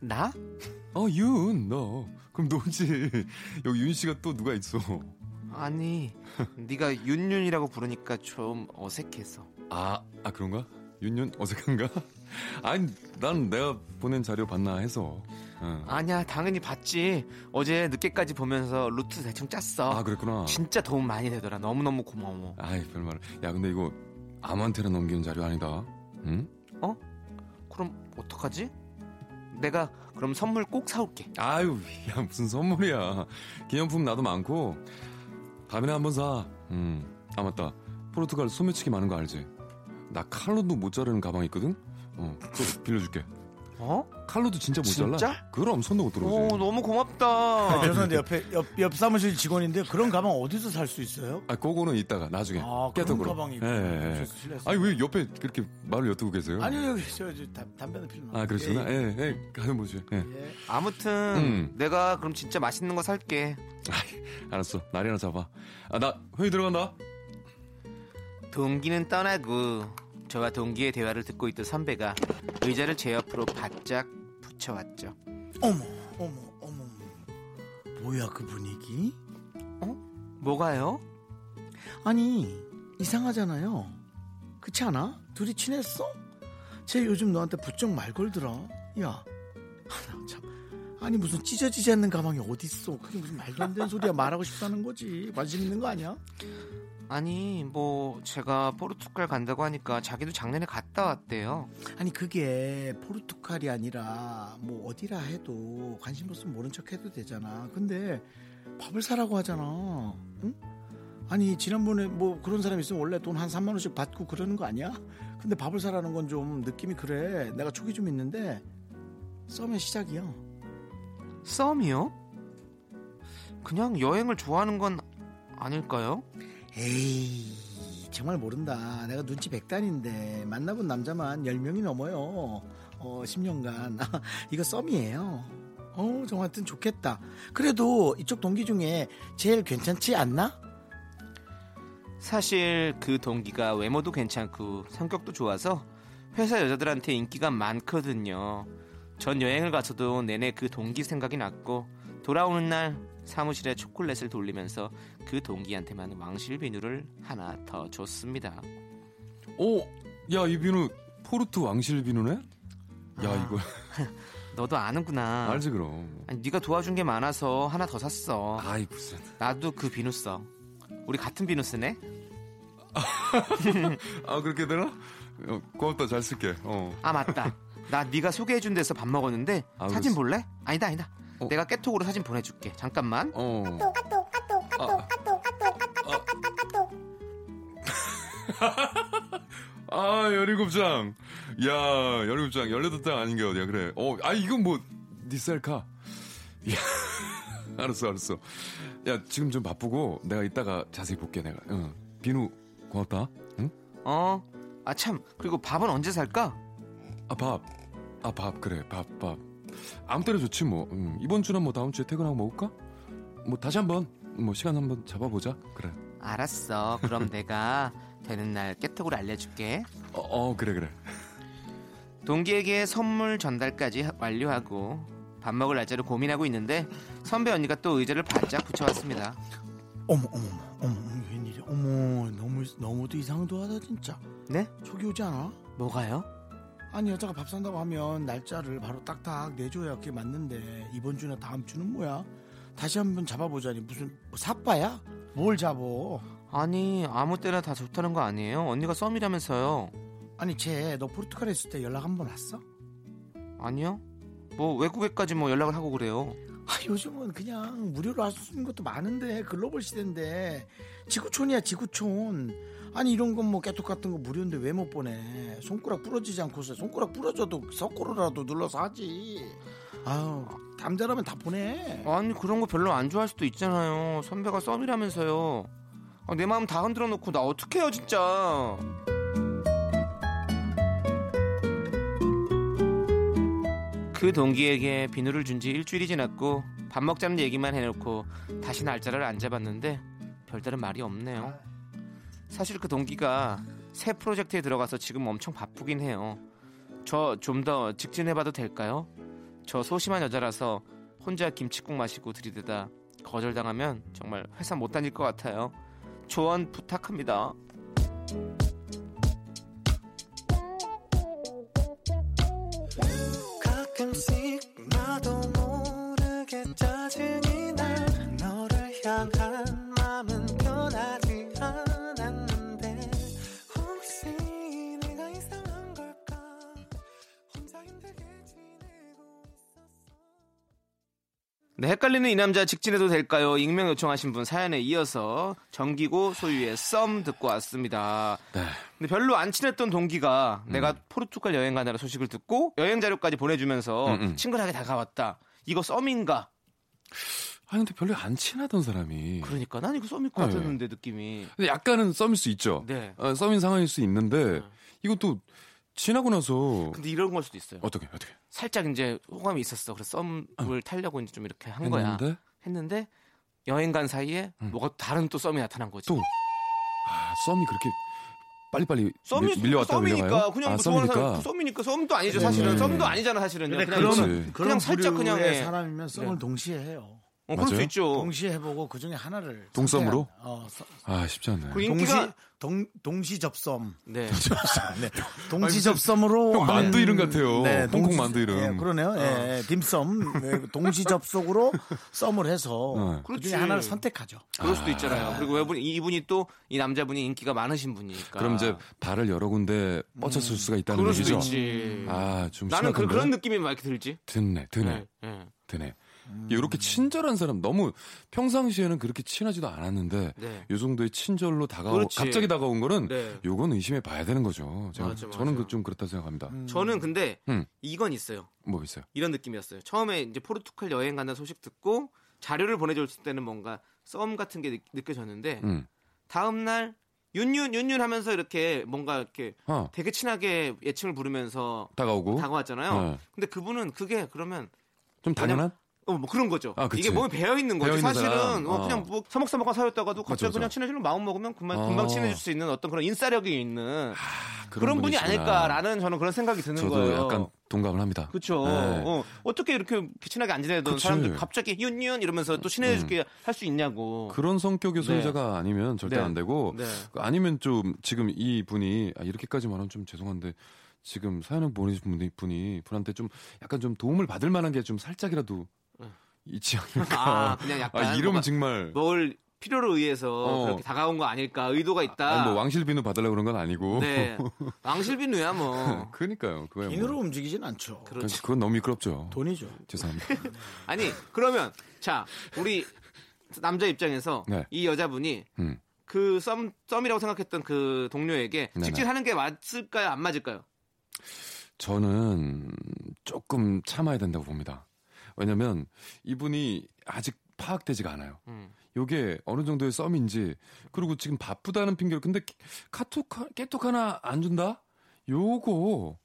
나? 어 윤 너 그럼 너지. 여기 윤씨가 또 누가 있어. 아니 네가 윤윤이라고 부르니까 좀 어색해서. 아, 아 그런가? 윤윤 어색한가? 아니 난 내가 보낸 자료 봤나 해서. 응. 아니야 당연히 봤지. 어제 늦게까지 보면서 루트 대충 짰어. 아 그랬구나. 진짜 도움 많이 되더라. 너무너무 고마워. 아이 별말. 야 근데 이거 아무한테나 넘기는 자료 아니다. 응? 어? 그럼 어떡하지? 내가 그럼 선물 꼭 사올게. 아유 야 무슨 선물이야. 기념품 나도 많고 다음에 한번 사. 음. 아 맞다. 포르투갈 소매치기 많은 거 알지? 나 칼로도 못 자르는 가방 있거든? 어. 그거 빌려줄게. 어? 칼로도 진짜 못 진짜? 잘라? 그럼 손도 못 들어오지. 오 너무 고맙다. 죄송한데 옆에 옆, 옆 사무실 직원인데 그런 가방 어디서 살 수 있어요? 아 그거는 이따가 나중에. 아 그런 그럼. 가방이. 예, 예, 예. 아니 왜 옆에 그렇게 말을 엿두고 계세요? 아니 여기 저, 저, 저 담배는 필요한. 아 그러시구나. 예예 예, 예. 가는 보세요. 예. 예. 아무튼 음. 내가 그럼 진짜 맛있는 거 살게. 아, 알았어 날이나 잡아. 아 나 회의 들어간다. 동기는 떠나고 저와 동기의 대화를 듣고 있던 선배가 의자를 제 옆으로 바짝 붙여왔죠. 어머 어머 어머 뭐야 그 분위기? 어? 뭐가요? 아니 이상하잖아요. 그렇지 않아? 둘이 친했어? 쟤 요즘 너한테 부쩍 말 걸더라. 야 참. 아니 무슨 찢어지지 않는 가방이 어딨어. 그게 무슨 말도 안 되는 소리야. 말하고 싶다는 거지. 관심 있는 거 아니야? 아니 뭐 제가 포르투갈 간다고 하니까 자기도 작년에 갔다 왔대요. 아니 그게 포르투갈이 아니라 뭐 어디라 해도 관심 없으면 모른 척 해도 되잖아. 근데 밥을 사라고 하잖아. 응? 아니 지난번에 뭐 그런 사람이 있으면 원래 돈 한 삼만 원씩 받고 그러는 거 아니야? 근데 밥을 사라는 건 좀 느낌이 그래. 내가 촉이 좀 있는데 썸의 시작이야. 썸이요? 그냥 여행을 좋아하는 건 아닐까요? 에이 정말 모른다. 내가 눈치 백단인데 만나본 남자만 열 명이 넘어요. 어, 십 년간. 아, 이거 썸이에요. 어, 저 같은 좋겠다. 그래도 이쪽 동기 중에 제일 괜찮지 않나? 사실 그 동기가 외모도 괜찮고 성격도 좋아서 회사 여자들한테 인기가 많거든요. 전 여행을 가서도 내내 그 동기 생각이 났고 돌아오는 날 사무실에 초콜릿을 돌리면서 그 동기한테만 왕실 비누를 하나 더 줬습니다. 오, 야 이 비누 포르투 왕실 비누네? 아, 야 이거 너도 아는구나. 알지 그럼. 아니, 네가 도와준 게 많아서 하나 더 샀어. 아이 무슨. 나도 그 비누 써. 우리 같은 비누 쓰네? 아 그렇게 되나? 고맙다 잘 쓸게. 어. 아 맞다. 나 네가 소개해준 데서 밥 먹었는데 아, 사진 그랬어. 볼래? 아니다 아니다. 어. 내가 깨톡으로 사진 보내줄게. 잠깐만. 어. 까톡 까톡 까톡 까톡 까톡 까톡 까톡 까톡. 아 열일곱 장. 야 열일곱 장 열여덟 장 아닌가 어디야 그래. 어, 아 이건 뭐 니 셀카. 네 야, 알았어 알았어. 야 지금 좀 바쁘고 내가 이따가 자세히 볼게 내가. 응. 비누 고맙다. 응? 어. 아 참 그리고 밥은 언제 살까? 아 밥. 아 밥 그래 밥 밥. 아무 때나 좋지 뭐. 음, 이번 주나 뭐 다음 주에 퇴근하고 먹을까? 뭐 다시 한번 뭐 시간 한번 잡아보자. 그래. 알았어. 그럼 내가 되는 날 깨톡으로 알려줄게. 어, 어 그래 그래. 동기에게 선물 전달까지 완료하고 밥 먹을 날짜를 고민하고 있는데 선배 언니가 또 의자를 바짝 붙여왔습니다. 어머 어머 어머 웬일이야? 어머 너무 너무도 이상도하다 진짜. 네? 촉이 오지 않아? 뭐가요? 아니 여자가 밥 산다고 하면 날짜를 바로 딱딱 내줘야 그게 맞는데 이번 주나 다음 주는 뭐야? 다시 한번 잡아보자니 무슨 사빠야? 뭘 잡어? 아니 아무 때나 다 좋다는 거 아니에요? 언니가 썸이라면서요. 아니 쟤 너 포르투갈에 있을 때 연락 한번 왔어? 아니요. 뭐 외국에까지 뭐 연락을 하고 그래요. 아 요즘은 그냥 무료로 할 수 있는 것도 많은데 글로벌 시대인데 지구촌이야 지구촌. 아니 이런 건 뭐 깨톡 같은 거 무료인데 왜 못 보내? 손가락 부러지지 않고서 손가락 부러져도 석고로라도 눌러서 하지. 아유 남자라면 다 보내. 아니 그런 거 별로 안 좋아할 수도 있잖아요. 선배가 썸이라면서요. 아, 내 마음 다 흔들어 놓고 나 어떡해요 진짜. 그 동기에게 비누를 준 지 일주일이 지났고 밥 먹자는 얘기만 해놓고 다시 날짜를 안 잡았는데 별다른 말이 없네요. 사실 그 동기가 새 프로젝트에 들어가서 지금 엄청 바쁘긴 해요. 저 좀 더 직진해봐도 될까요? 저 소심한 여자라서 혼자 김칫국 마시고 들이대다 거절당하면 정말 회사 못 다닐 것 같아요. 조언 부탁합니다. 가끔씩 나도 모르게 짜증이 날 너를 향한 마음은 변하지 않았는데 혹시 내가 이상한 걸까 혼자 힘들게 지내고 있었어. 네, 헷갈리는 이 남자 직진해도 될까요? 익명 요청하신 분 사연에 이어서 정기고 소유의 썸 듣고 왔습니다. 네. 근데 별로 안 친했던 동기가 음. 내가 포르투갈 여행 가느라 소식을 듣고 여행 자료까지 보내주면서 음음. 친근하게 다가왔다. 이거 썸인가? 아니 근데 별로 안 친하던 사람이. 그러니까 난 이거 썸일 것 같았는데 네. 느낌이. 근데 약간은 썸일 수 있죠. 네. 아, 썸인 상황일 수 있는데 네. 이것도 지나고 나서. 근데 이런 걸 수도 있어요. 어떻게 어떻게? 살짝 이제 호감이 있었어. 그래서 썸을 어. 타려고 이제 좀 이렇게 한 했는데? 거야. 했는데 여행 간 사이에 음. 뭐가 다른 또 썸이 나타난 거지. 또 아, 썸이 그렇게. 빨리빨리 썸이, 밀려왔다 썸이니까 밀려가요? 그냥 아, 썸이니까. 썸이니까 썸도 아니죠 사실은. 네. 썸도 아니잖아 사실은. 그냥, 그냥 살짝 그냥 해. 사람이면 썸을 네. 동시에 해요. 어, 그럴 수 있죠. 동시에 해보고 그 중에 하나를 동섬으로. 어, 서, 아 쉽지 않네. 그 인기가... 동시 동 동시 접섬. 네. 네. 동시 접섬으로. 형 만두 이름 같아요. 네, 홍콩 동시, 만두 이름. 네, 그러네요. 예, 예, 딤섬. 네, 동시 접속으로 썸을 해서 네. 그 중에 하나를 선택하죠. 그럴 수도 있잖아요. 아. 그리고 이분이, 이분이 또 이 남자분이 인기가 많으신 분이니까. 그럼 이제 발을 여러 군데 뻗쳤을 음. 수가 있다는 그럴 얘기죠. 그럴 수도 있지. 아, 좀 나는 그, 그런 느낌이 막 이렇게 들지. 드네, 드네, 네. 드네. 음. 이렇게 친절한 사람 너무 평상시에는 그렇게 친하지도 않았는데 네. 이 정도의 친절로 다가오 그렇지. 갑자기 다가온 거는 네. 요건 의심해 봐야 되는 거죠. 제가, 맞아, 맞아. 저는 그 좀 그렇다 생각합니다. 음. 저는 근데 음. 이건 있어요. 뭐 있어요? 이런 느낌이었어요. 처음에 이제 포르투갈 여행 간다는 소식 듣고 자료를 보내줬을 때는 뭔가 썸 같은 게 느, 느껴졌는데 음. 다음 날 윤윤 윤윤 하면서 이렇게 뭔가 이렇게 어. 되게 친하게 애칭을 부르면서 다가오고 다가왔잖아요. 어. 근데 그분은 그게 그러면 좀 당연한? 어, 뭐 그런 거죠. 아, 이게 몸에 배어 있는 거죠. 배어있는 사실은 어, 그냥 뭐 서먹서먹한 사이였다가도 갑자기 그쵸, 그냥 친해지려고 마음 먹으면 금방, 어. 금방 친해질 수 있는 어떤 그런 인싸력이 있는 아, 그런, 그런 분이 아닐까라는 저는 그런 생각이 드는 저도 거예요. 약간 동감을 합니다. 그렇죠. 네. 어, 어떻게 이렇게 친하게 안 지내던 그치. 사람들 갑자기 윤윤 이러면서 또 친해지게 음. 할 수 있냐고. 그런 성격의 소유자가 네. 아니면 절대 네. 안 되고 네. 아니면 좀 지금 이 분이 아, 이렇게까지 말하면 좀 죄송한데. 지금 사연을 보내주신 분이 분한테 좀 약간 좀 도움을 받을 만한 게 좀 살짝이라도 있지 않을까. 아, 그냥 약간 아, 이러면 정말 뭘 필요로 의해서 어. 그렇게 다가온 거 아닐까. 의도가 있다. 아니, 뭐 왕실비누 받으려고 그런 건 아니고. 네. 왕실비누야 뭐. 그러니까요. 그거야 비누로 뭐. 움직이진 않죠. 그렇지. 그건 너무 미끄럽죠. 돈이죠. 죄송합니다. 아니 그러면 자 우리 남자 입장에서 네. 이 여자분이 음. 그 썸, 썸이라고 생각했던 그 동료에게 네네. 직진하는 게 맞을까요 안 맞을까요? 저는 조금 참아야 된다고 봅니다. 왜냐면 이분이 아직 파악되지가 않아요. 음. 이게 어느 정도의 썸인지 그리고 지금 바쁘다는 핑계로 근데 카톡 깨톡 하나 안 준다? 요거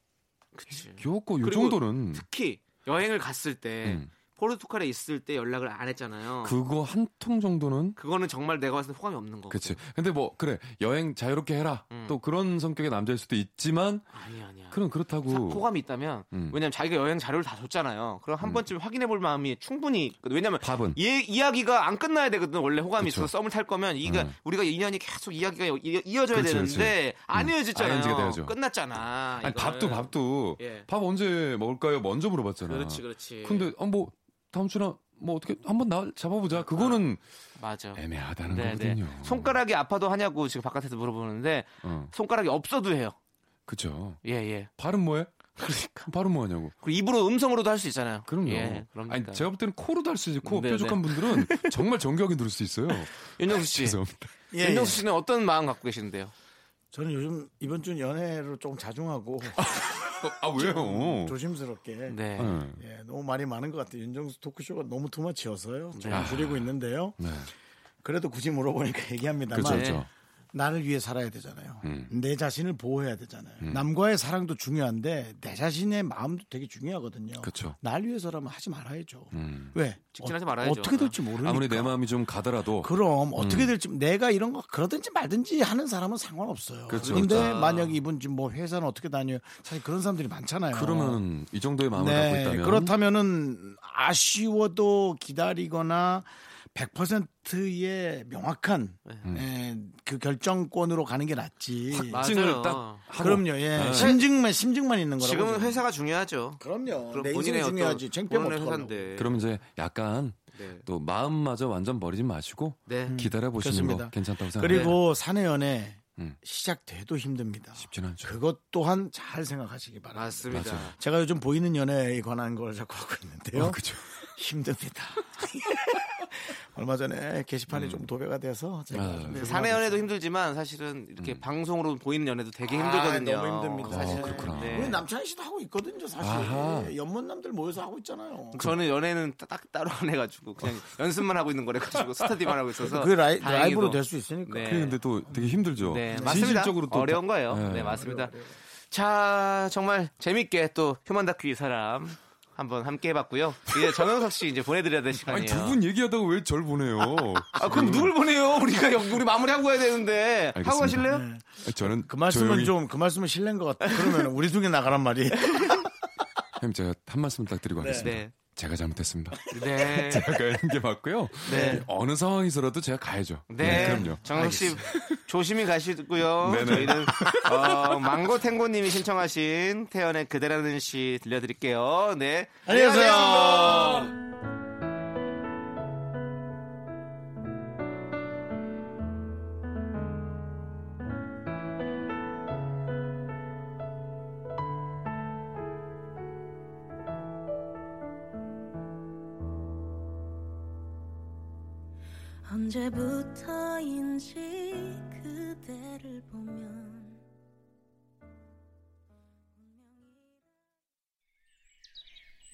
그치. 요거 요 정도는 특히 여행을 갔을 때 음. 포르투갈에 있을 때 연락을 안 했잖아요. 그거 한 통 정도는 그거는 정말 내가 봤을 때 호감이 없는 거고. 그렇지. 근데 뭐 그래 여행 자유롭게 해라. 음. 또 그런 성격의 남자일 수도 있지만 아니 아니야. 그럼 그렇다고 호감이 있다면 음. 왜냐면 자기가 여행 자료를 다 줬잖아요. 그럼 한 음. 번쯤 확인해 볼 마음이 충분히 있거든. 왜냐면 밥은 예, 이야기가 안 끝나야 되거든. 원래 호감이 그쵸. 있어서 썸을 탈 거면 이게 음. 우리가 인연이 계속 이야기가 이어, 이어져야 그치, 되는데 그치. 안 이어졌잖아요. 음. 끝났잖아. 아니, 밥도 밥도 예. 밥 언제 먹을까요? 먼저 물어봤잖아. 그렇지 그렇지. 근데 어, 뭐 다음 주나 뭐 어떻게 한번 나 잡아보자. 그거는 아, 맞아. 애매하다는 네네. 거거든요. 손가락이 아파도 하냐고 지금 바깥에서 물어보는데 어. 손가락이 없어도 해요. 그렇죠. 예예. 발은 뭐해? 그러니까 발은 뭐하냐고. 그리고 입으로 음성으로도 할 수 있잖아요. 그럼요. 예, 그러니까. 아니 제가 볼 때는 코로도 할 수 있지. 코 네네. 뾰족한 분들은 정말 정교하게 누를 수 있어요. 윤정수 씨. 죄송합니다. 예, 예. 윤정수 씨는 어떤 마음 갖고 계시는데요? 저는 요즘 이번 주 연애로 조금 자중하고. 아 왜요? 조심스럽게. 네. 예, 너무 말이 많은 것 같아요. 윤정수 토크쇼가 너무 투머치여서요. 좀 네. 줄이고 있는데요. 네. 그래도 굳이 물어보니까 얘기합니다만 그렇죠, 그렇죠. 나를 위해 살아야 되잖아요. 음. 내 자신을 보호해야 되잖아요. 음. 남과의 사랑도 중요한데 내 자신의 마음도 되게 중요하거든요. 그렇죠. 날 위해서라면 하지 말아야죠. 음. 왜? 직진하지 말아야죠. 어떻게 될지 모르니까. 아무리 내 마음이 좀 가더라도. 그럼 어떻게 음. 될지 내가 이런 거 그러든지 말든지 하는 사람은 상관없어요. 그런데 그렇죠. 만약에 이분 지금 뭐 회사는 어떻게 다녀요. 사실 그런 사람들이 많잖아요. 그러면 이 정도의 마음을 네, 갖고 있다면. 그렇다면은 아쉬워도 기다리거나 백 퍼센트의 명확한 음. 에, 그 결정권으로 가는 게 낫지. 확증을 딱. 그럼요. 예. 네. 심증만 심증만 있는 거라고. 지금은 회사가 중요하죠. 그럼요. 그럼 내 인생이 중요하지. 쟁병 회사인데. 그럼 이제 약간 네. 또 마음마저 완전 버리지 마시고 네. 기다려 보시는 거 괜찮다고 생각합니다. 그리고 사내 연애 음. 시작돼도 힘듭니다. 쉽지는 않죠. 그것 또한 잘 생각하시기 바랍니다. 맞습니다. 맞아요. 제가 요즘 보이는 연애에 관한 걸 자꾸 하고 있는데요. 어, 그렇죠. 힘듭니다. 얼마 전에 게시판이 음. 좀 도배가 돼서 제가 네, 사내 연애도 힘들지만 사실은 이렇게 음. 방송으로 보이는 연애도 되게 힘들거든요. 아, 너무 힘듭니다. 사실. 아, 그렇구나. 네. 우리 남창희 씨도 하고 있거든요. 사실 연문 남들 모여서 하고 있잖아요. 저는 연애는 딱 따로 안 해가지고 그냥 연습만 하고 있는 거래 가지고 스터디만 하고 있어서 그 라이, 라이브로 될 수 있으니까. 네. 그런데 또 되게 힘들죠. 네, 맞습니다. 진실적으로 또 어려운 거예요. 네, 네 맞습니다. 어려워, 어려워. 자 정말 재밌게 또 휴먼 다큐 이 사람. 한번 함께 해봤고요. 이제 정영석 씨 이제 보내드려야 될 시간이에요. 두 분 얘기하다가 왜 절 보내요? 아, 그럼 누굴 보내요? 우리가 우리 마무리하고 해야 되는데. 알겠습니다. 하고 가실래요? 네. 저는 그 말씀은 조용히... 좀 그 말씀은 실례인 것 같아요. 그러면 우리 중에 나가란 말이에요. 형님 제가 한 말씀 딱 드리고 하겠습니다. 네. 네. 제가 잘못했습니다. 네. 제가 가는 게 맞고요. 네. 어느 상황에서라도 제가 가야죠. 네. 네 그럼요. 정석 씨 조심히 가시고요. 네네. 저희는 어, 망고탱고님이 신청하신 태연의 그대라는 시 들려드릴게요. 네. 안녕하세요. 안녕하세요. 언제부터인지 그대를 보면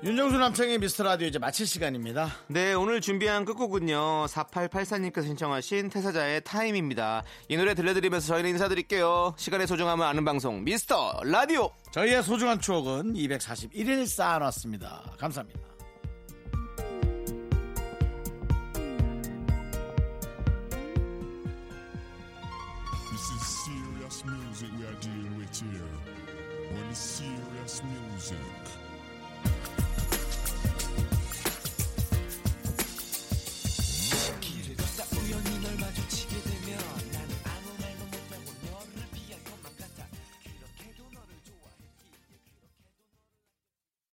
윤정수 남창의 미스터라디오 이제 마칠 시간입니다. 네, 오늘 준비한 끝곡은요 사팔팔사님께서 신청하신 태사자의 타임입니다. 이 노래 들려드리면서 저희는 인사드릴게요. 시간의 소중함을 아는 방송 미스터라디오, 저희의 소중한 추억은 이백사십일 일 쌓아놨습니다. 감사합니다. This is serious music we are dealing with here. What is serious music?